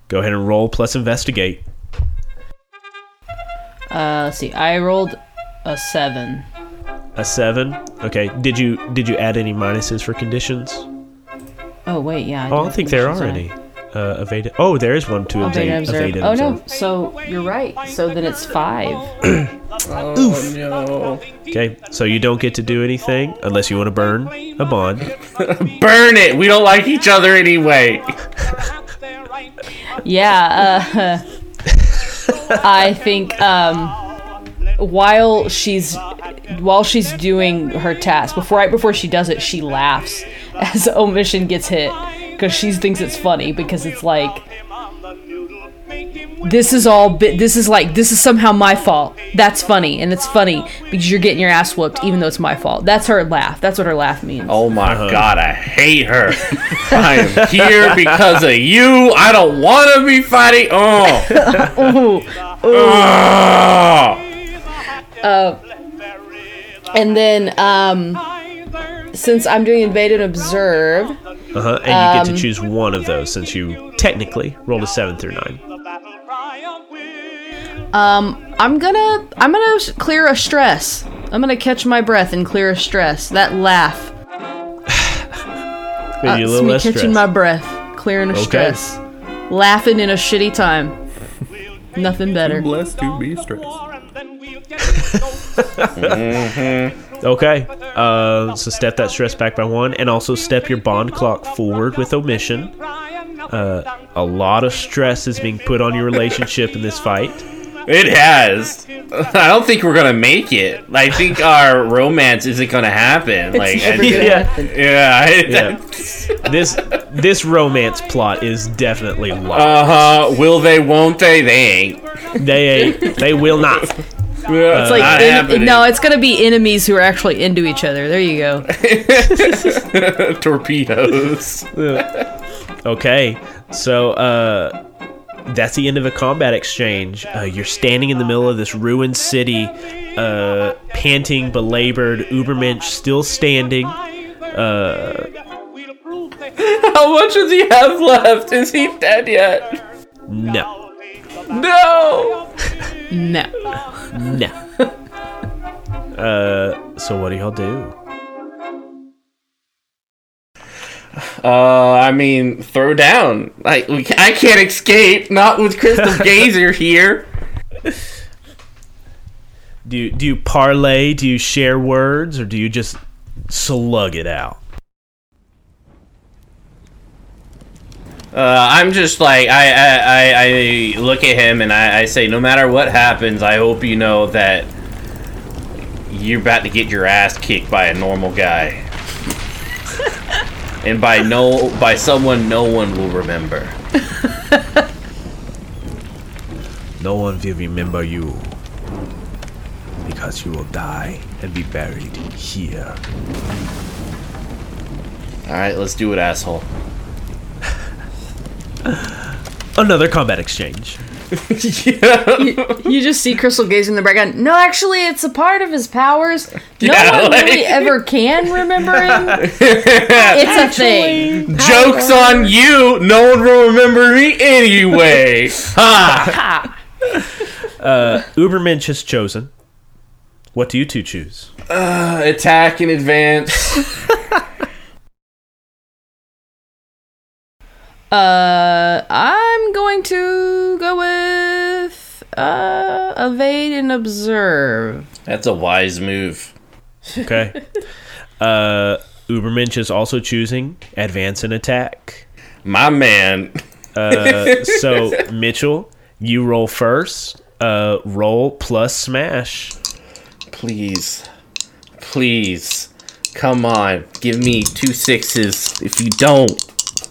Go ahead and roll plus investigate. Let's see. I rolled a 7. A 7? Okay. Did you add any minuses for conditions? Oh, wait, yeah. I don't think there are any. Evade. Oh, there is one to evade. Oh, no. So, you're right. So then it's 5. Oh, no. Okay. So you don't get to do anything unless you want to burn a bond. Burn it! We don't like each other anyway. Yeah. I think, while she's doing her task, before she does it, she laughs as Omission gets hit because she thinks it's funny because it's like, this is somehow my fault. That's funny, and it's funny because you're getting your ass whooped even though it's my fault. That's her laugh. That's what her laugh means. Oh my God, I hate her. I am here because of you. I don't want to be fighting. Oh. Oh. And then, since I'm doing invade and observe... And you get to choose one of those since you technically rolled a 7 through 9. I'm gonna clear a stress. I'm gonna catch my breath and clear a stress. That laugh. It's me catching my breath, clearing a stress. Laughing in a shitty time. Nothing better. Too blessed to be stressed. Mm-hmm. Okay. So step that stress back by one, and also step your bond clock forward with omission. A lot of stress is being put on your relationship in this fight. It has. I don't think we're going to make it. I think our romance isn't going to happen. It's like, never going to happen. Yeah. This romance plot is definitely lost. Uh-huh. Will they, won't they? They ain't. They ain't. They will not. It's like it's going to be enemies who are actually into each other. There you go. Torpedoes. Okay. So, that's the end of a combat exchange. You're standing in the middle of this ruined city, panting, belabored, Ubermensch still standing. How much does he have left? Is he dead yet? No. No! No. No. So what do y'all do? I mean, throw down. I can't escape. Not with Crystal Gazer here. Do you parlay? Do you share words, or do you just slug it out? I'm just like I look at him and I say, no matter what happens, I hope you know that you're about to get your ass kicked by a normal guy. And by someone no one will remember. No one will remember you. Because you will die and be buried here. Alright, let's do it, asshole. Another combat exchange. Yeah. You just see Crystal Gaze in the background. No, actually, it's a part of his powers. No one really ever can remember him. It's a thing. Joke's on you. No one will remember me anyway. Ha! Ubermensch has chosen. What do you two choose? Attack in advance. I'm going to go with evade and observe. That's a wise move. Okay. Ubermensch is also choosing advance and attack. My man. So, Mitchell, you roll first. Roll plus smash. Please. Please. Come on. Give me 2 6s. If you don't,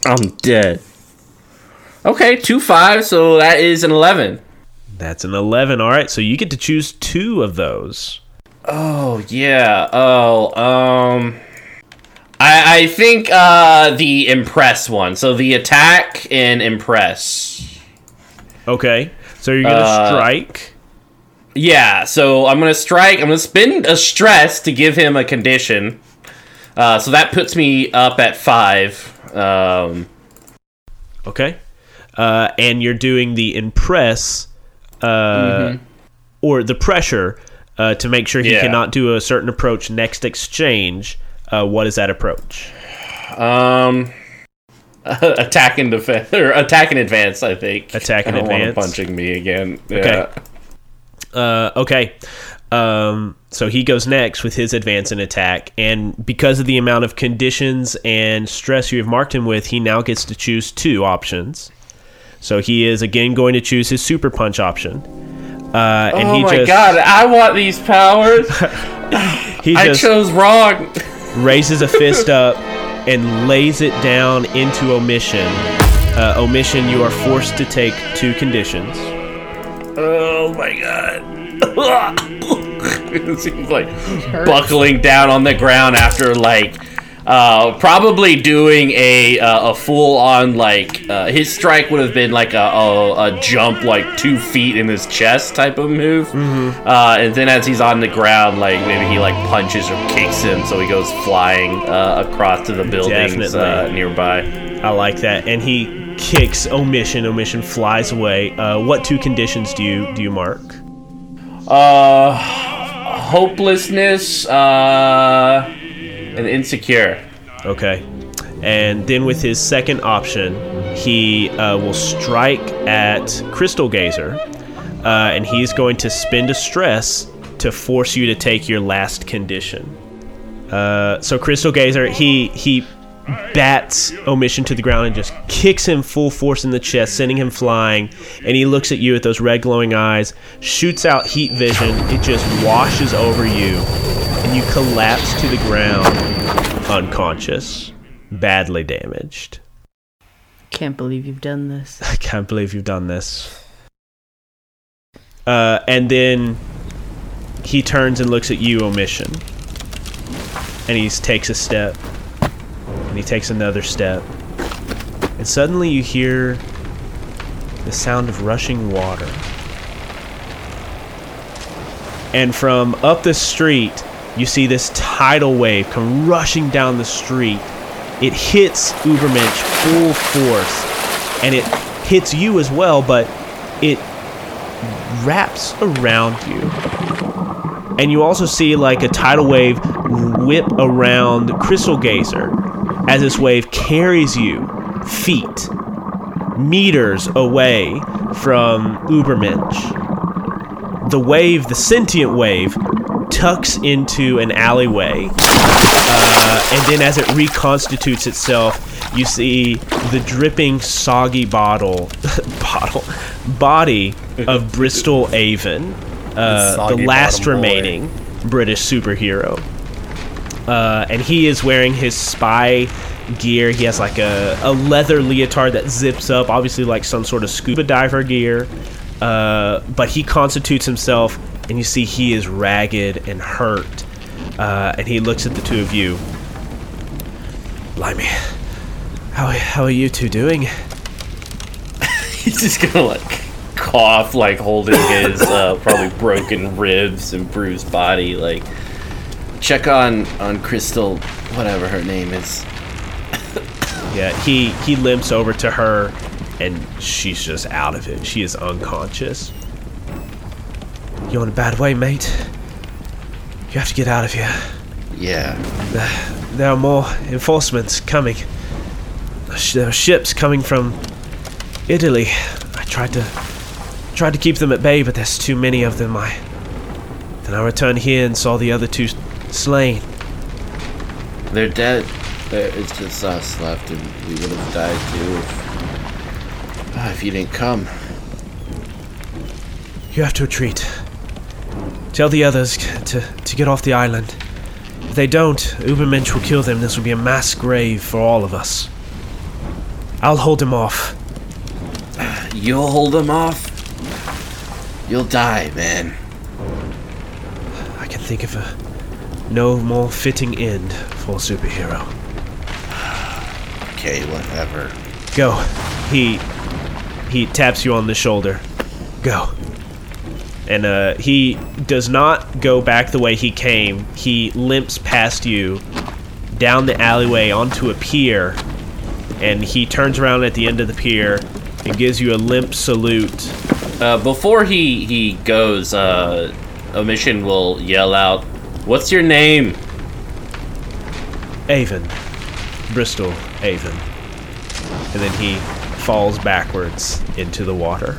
I'm dead. Okay, 2 5s, so that is an 11. That's an 11. All right, so you get to choose two of those. Oh yeah. Oh, I think the impress one. So the attack and impress. Okay, so you're gonna strike. Yeah. So I'm gonna strike. I'm gonna spend a stress to give him a condition. So that puts me up at 5. Okay. And you're doing the impress or the pressure to make sure he cannot do a certain approach next exchange. What is that approach? Attack and defense, or attack in advance, I think. Attack in advance. Punching me again. Yeah. Okay. Okay. So he goes next with his advance and attack, and because of the amount of conditions and stress you have marked him with, he now gets to choose two options. So he is again going to choose his super punch option. And God, I want these powers. I chose wrong. Raises a fist up and lays it down into omission. Omission, you are forced to take two conditions. Oh my God. It seems like buckling down on the ground after probably doing a full on his strike would have been like a jump 2 feet in his chest type of move. Mm-hmm. And then as he's on the ground, maybe he punches or kicks him, so he goes flying across to the buildings nearby. I like that, and he kicks Omission. Omission flies away. What two conditions do you mark? Hopelessness, and insecure. Okay. And then with his second option, he will strike at Crystal Gazer. and he's going to spend a stress to force you to take your last condition. So Crystal Gazer, he bats Omission to the ground and just kicks him full force in the chest, sending him flying, and he looks at you with those red glowing eyes, shoots out heat vision, it just washes over you, and you collapse to the ground, unconscious, badly damaged. I can't believe you've done this. And then he turns and looks at you, Omission, and he takes a step. And he takes another step, and suddenly you hear the sound of rushing water. And from up the street, you see this tidal wave come rushing down the street. It hits Ubermensch full force, and it hits you as well, but it wraps around you. And you also see like a tidal wave whip around Crystal Gazer, as this wave carries you feet, meters away from Ubermensch. The wave, the sentient wave, tucks into an alleyway, and then as it reconstitutes itself, you see the dripping, soggy body of Bristol Avon, the last remaining British superhero. And he is wearing his spy gear. He has like a leather leotard that zips up, obviously like some sort of scuba diver gear. But he constitutes himself, and you see he is ragged and hurt. And he looks at the two of you. Blimey, how are you two doing? He's just gonna like cough, like holding his probably broken ribs and bruised body, like. Check on Crystal, whatever her name is. Yeah, he limps over to her, and she's just out of it. She is unconscious. You're in a bad way, mate. You have to get out of here. Yeah. There are more enforcements coming. There are ships coming from Italy. I tried to keep them at bay, but there's too many of them. Then I returned here and saw the other two slain. They're dead. It's just us left, and we would have died too if you didn't come. You have to retreat. Tell the others to get off the island. If they don't, Ubermensch will kill them. This will be a mass grave for all of us. I'll hold him off. You'll hold him off? You'll die, man. I can think of a no more fitting end for a superhero. Okay, whatever. Go. He taps you on the shoulder. Go. And he does not go back the way he came. He limps past you, down the alleyway onto a pier, and he turns around at the end of the pier and gives you a limp salute. Before he goes, Omission will yell out, "What's your name?" Avon. Bristol Avon. And then he falls backwards into the water.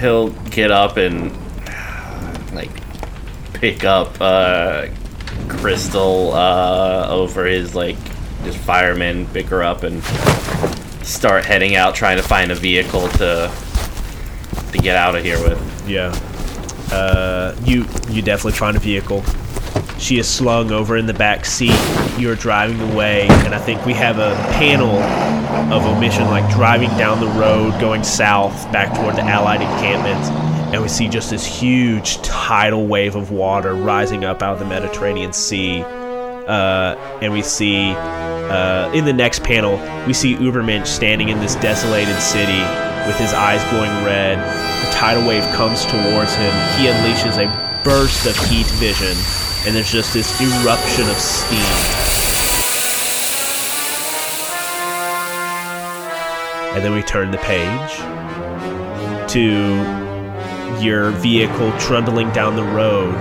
He'll get up and like pick up Crystal over his like his fireman, pick her up and start heading out, trying to find a vehicle to get out of here with. Yeah. You definitely find a vehicle. She is slung over in the back seat. You're driving away, and I think we have a panel of Omission like driving down the road, going south, back toward the Allied encampments, and we see just this huge tidal wave of water rising up out of the Mediterranean Sea. And we see, in the next panel, we see Ubermensch standing in this desolated city with his eyes glowing red. The tidal wave comes towards him. He unleashes a burst of heat vision, and there's just this eruption of steam. And then we turn the page to your vehicle trundling down the road,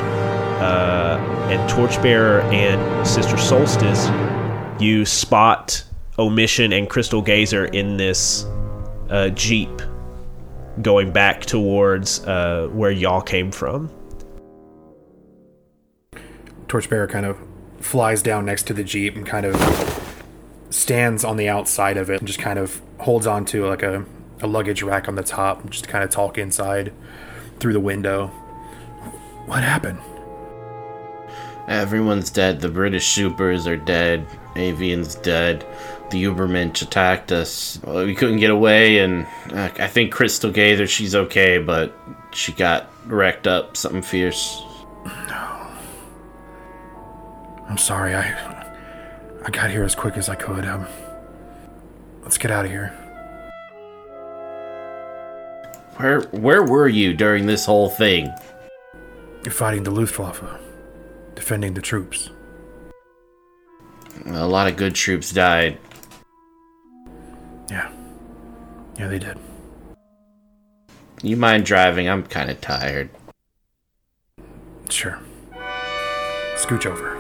and Torchbearer and Sister Solstice, you spot Omission and Crystal Gazer in this Jeep going back towards where y'all came from. Torchbearer kind of flies down next to the Jeep and kind of stands on the outside of it and just kind of holds on to like a luggage rack on the top and just kind of talk inside through the window. What happened? Everyone's dead. The British supers are dead. Avian's dead. The Ubermensch attacked us. We couldn't get away, and I think Crystal Gazer, she's okay, but she got wrecked up. Something fierce. No. I'm sorry. I got here as quick as I could. Let's get out of here. Where were you during this whole thing? You're fighting the Luftwaffe, defending the troops. A lot of good troops died. Yeah, they did. You mind driving? I'm kind of tired. Sure. Scooch over.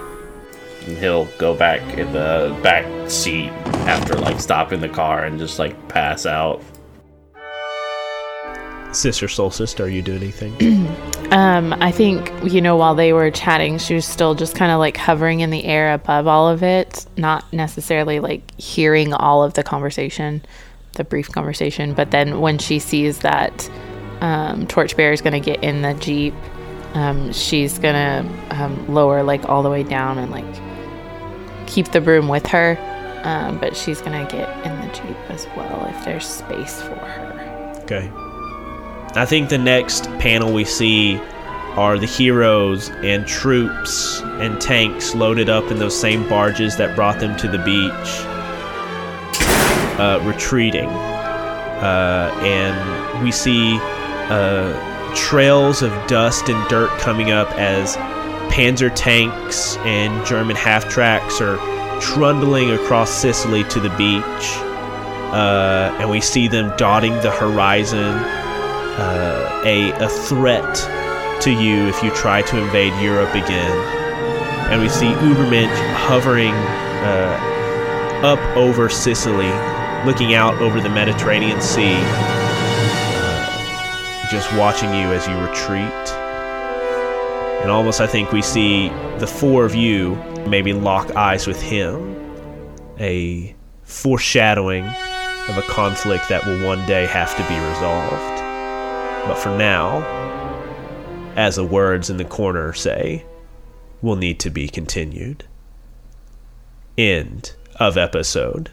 And he'll go back in the back seat after stopping the car and just pass out. Sister Solstice, are you doing anything? I think, while they were chatting, she was still just kind of hovering in the air above all of it, not necessarily hearing all of the conversation, the brief conversation. But then when she sees that Torchbearer is going to get in the Jeep, she's going to lower all the way down and keep the broom with her. But she's going to get in the Jeep as well if there's space for her. Okay. I think the next panel we see are the heroes and troops and tanks loaded up in those same barges that brought them to the beach, retreating. And we see trails of dust and dirt coming up as panzer tanks and German half-tracks are trundling across Sicily to the beach. And we see them dotting the horizon. A threat to you if you try to invade Europe again. And we see Ubermensch hovering up over Sicily, looking out over the Mediterranean Sea, just watching you as you retreat. And almost I think we see the four of you maybe lock eyes with him, a foreshadowing of a conflict that will one day have to be resolved. But for now, as the words in the corner say, will need to be continued. End of episode.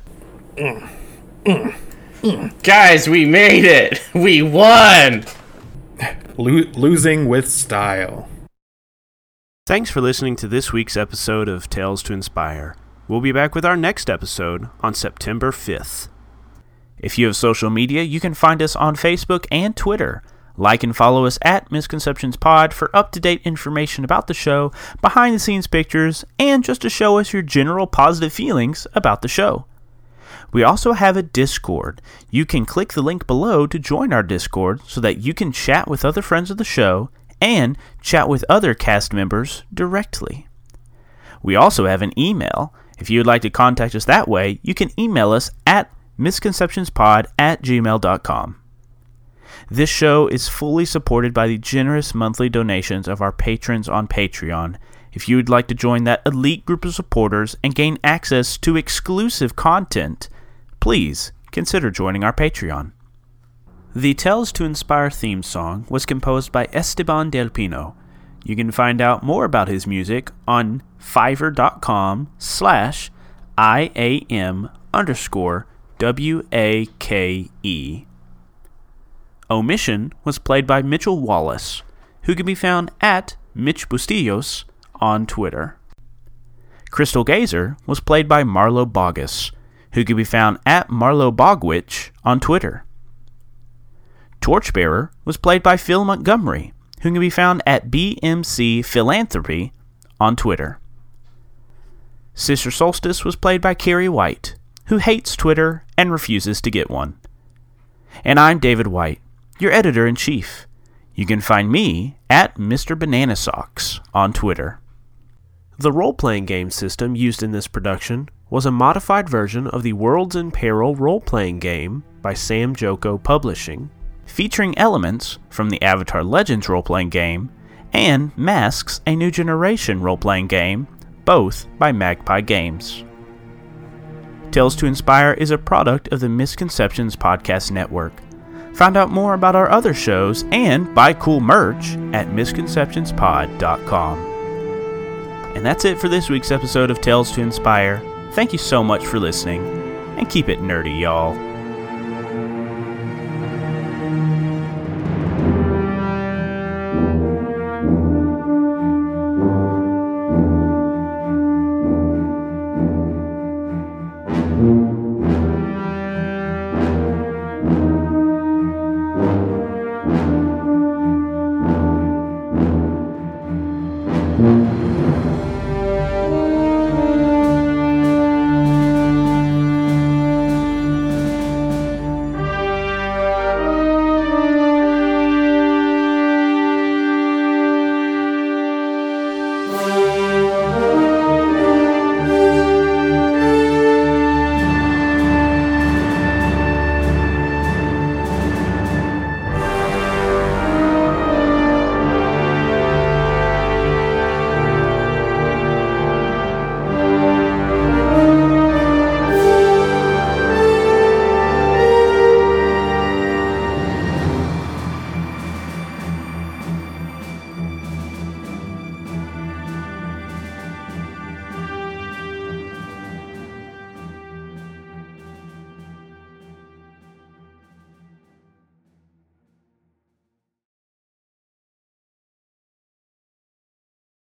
Guys, we made it! We won! Losing with style. Thanks for listening to this week's episode of Tales to Inspire. We'll be back with our next episode on September 5th. If you have social media, you can find us on Facebook and Twitter. Like and follow us at Misconceptions Pod for up-to-date information about the show, behind-the-scenes pictures, and just to show us your general positive feelings about the show. We also have a Discord. You can click the link below to join our Discord so that you can chat with other friends of the show and chat with other cast members directly. We also have an email. If you would like to contact us that way, you can email us at misconceptionspod@gmail.com. This show is fully supported by the generous monthly donations of our patrons on Patreon. If you would like to join that elite group of supporters and gain access to exclusive content, please consider joining our Patreon. The Tales to Inspire theme song was composed by Esteban Del Pino. You can find out more about his music on fiverr.com/IAM_WAKE. Omission was played by Mitchell Wallace, who can be found at Mitch Bustillos on Twitter. Crystal Gazer was played by Marlo Boggess, who can be found at Marlo Boggwitch on Twitter. Torchbearer was played by Phil Montgomery, who can be found at BMC Philanthropy on Twitter. Sister Solstice was played by Carrie White, who hates Twitter and refuses to get one. And I'm David White, your editor-in-chief. You can find me at Mr. Banana Socks on Twitter. The role-playing game system used in this production was a modified version of the Worlds in Peril role-playing game by Sam Joko Publishing, featuring elements from the Avatar Legends role-playing game and Masks, a New Generation role-playing game, both by Magpie Games. Tales to Inspire is a product of the Misconceptions Podcast Network. Find out more about our other shows and buy cool merch at misconceptionspod.com. And that's it for this week's episode of Tales to Inspire. Thank you so much for listening, and keep it nerdy, y'all.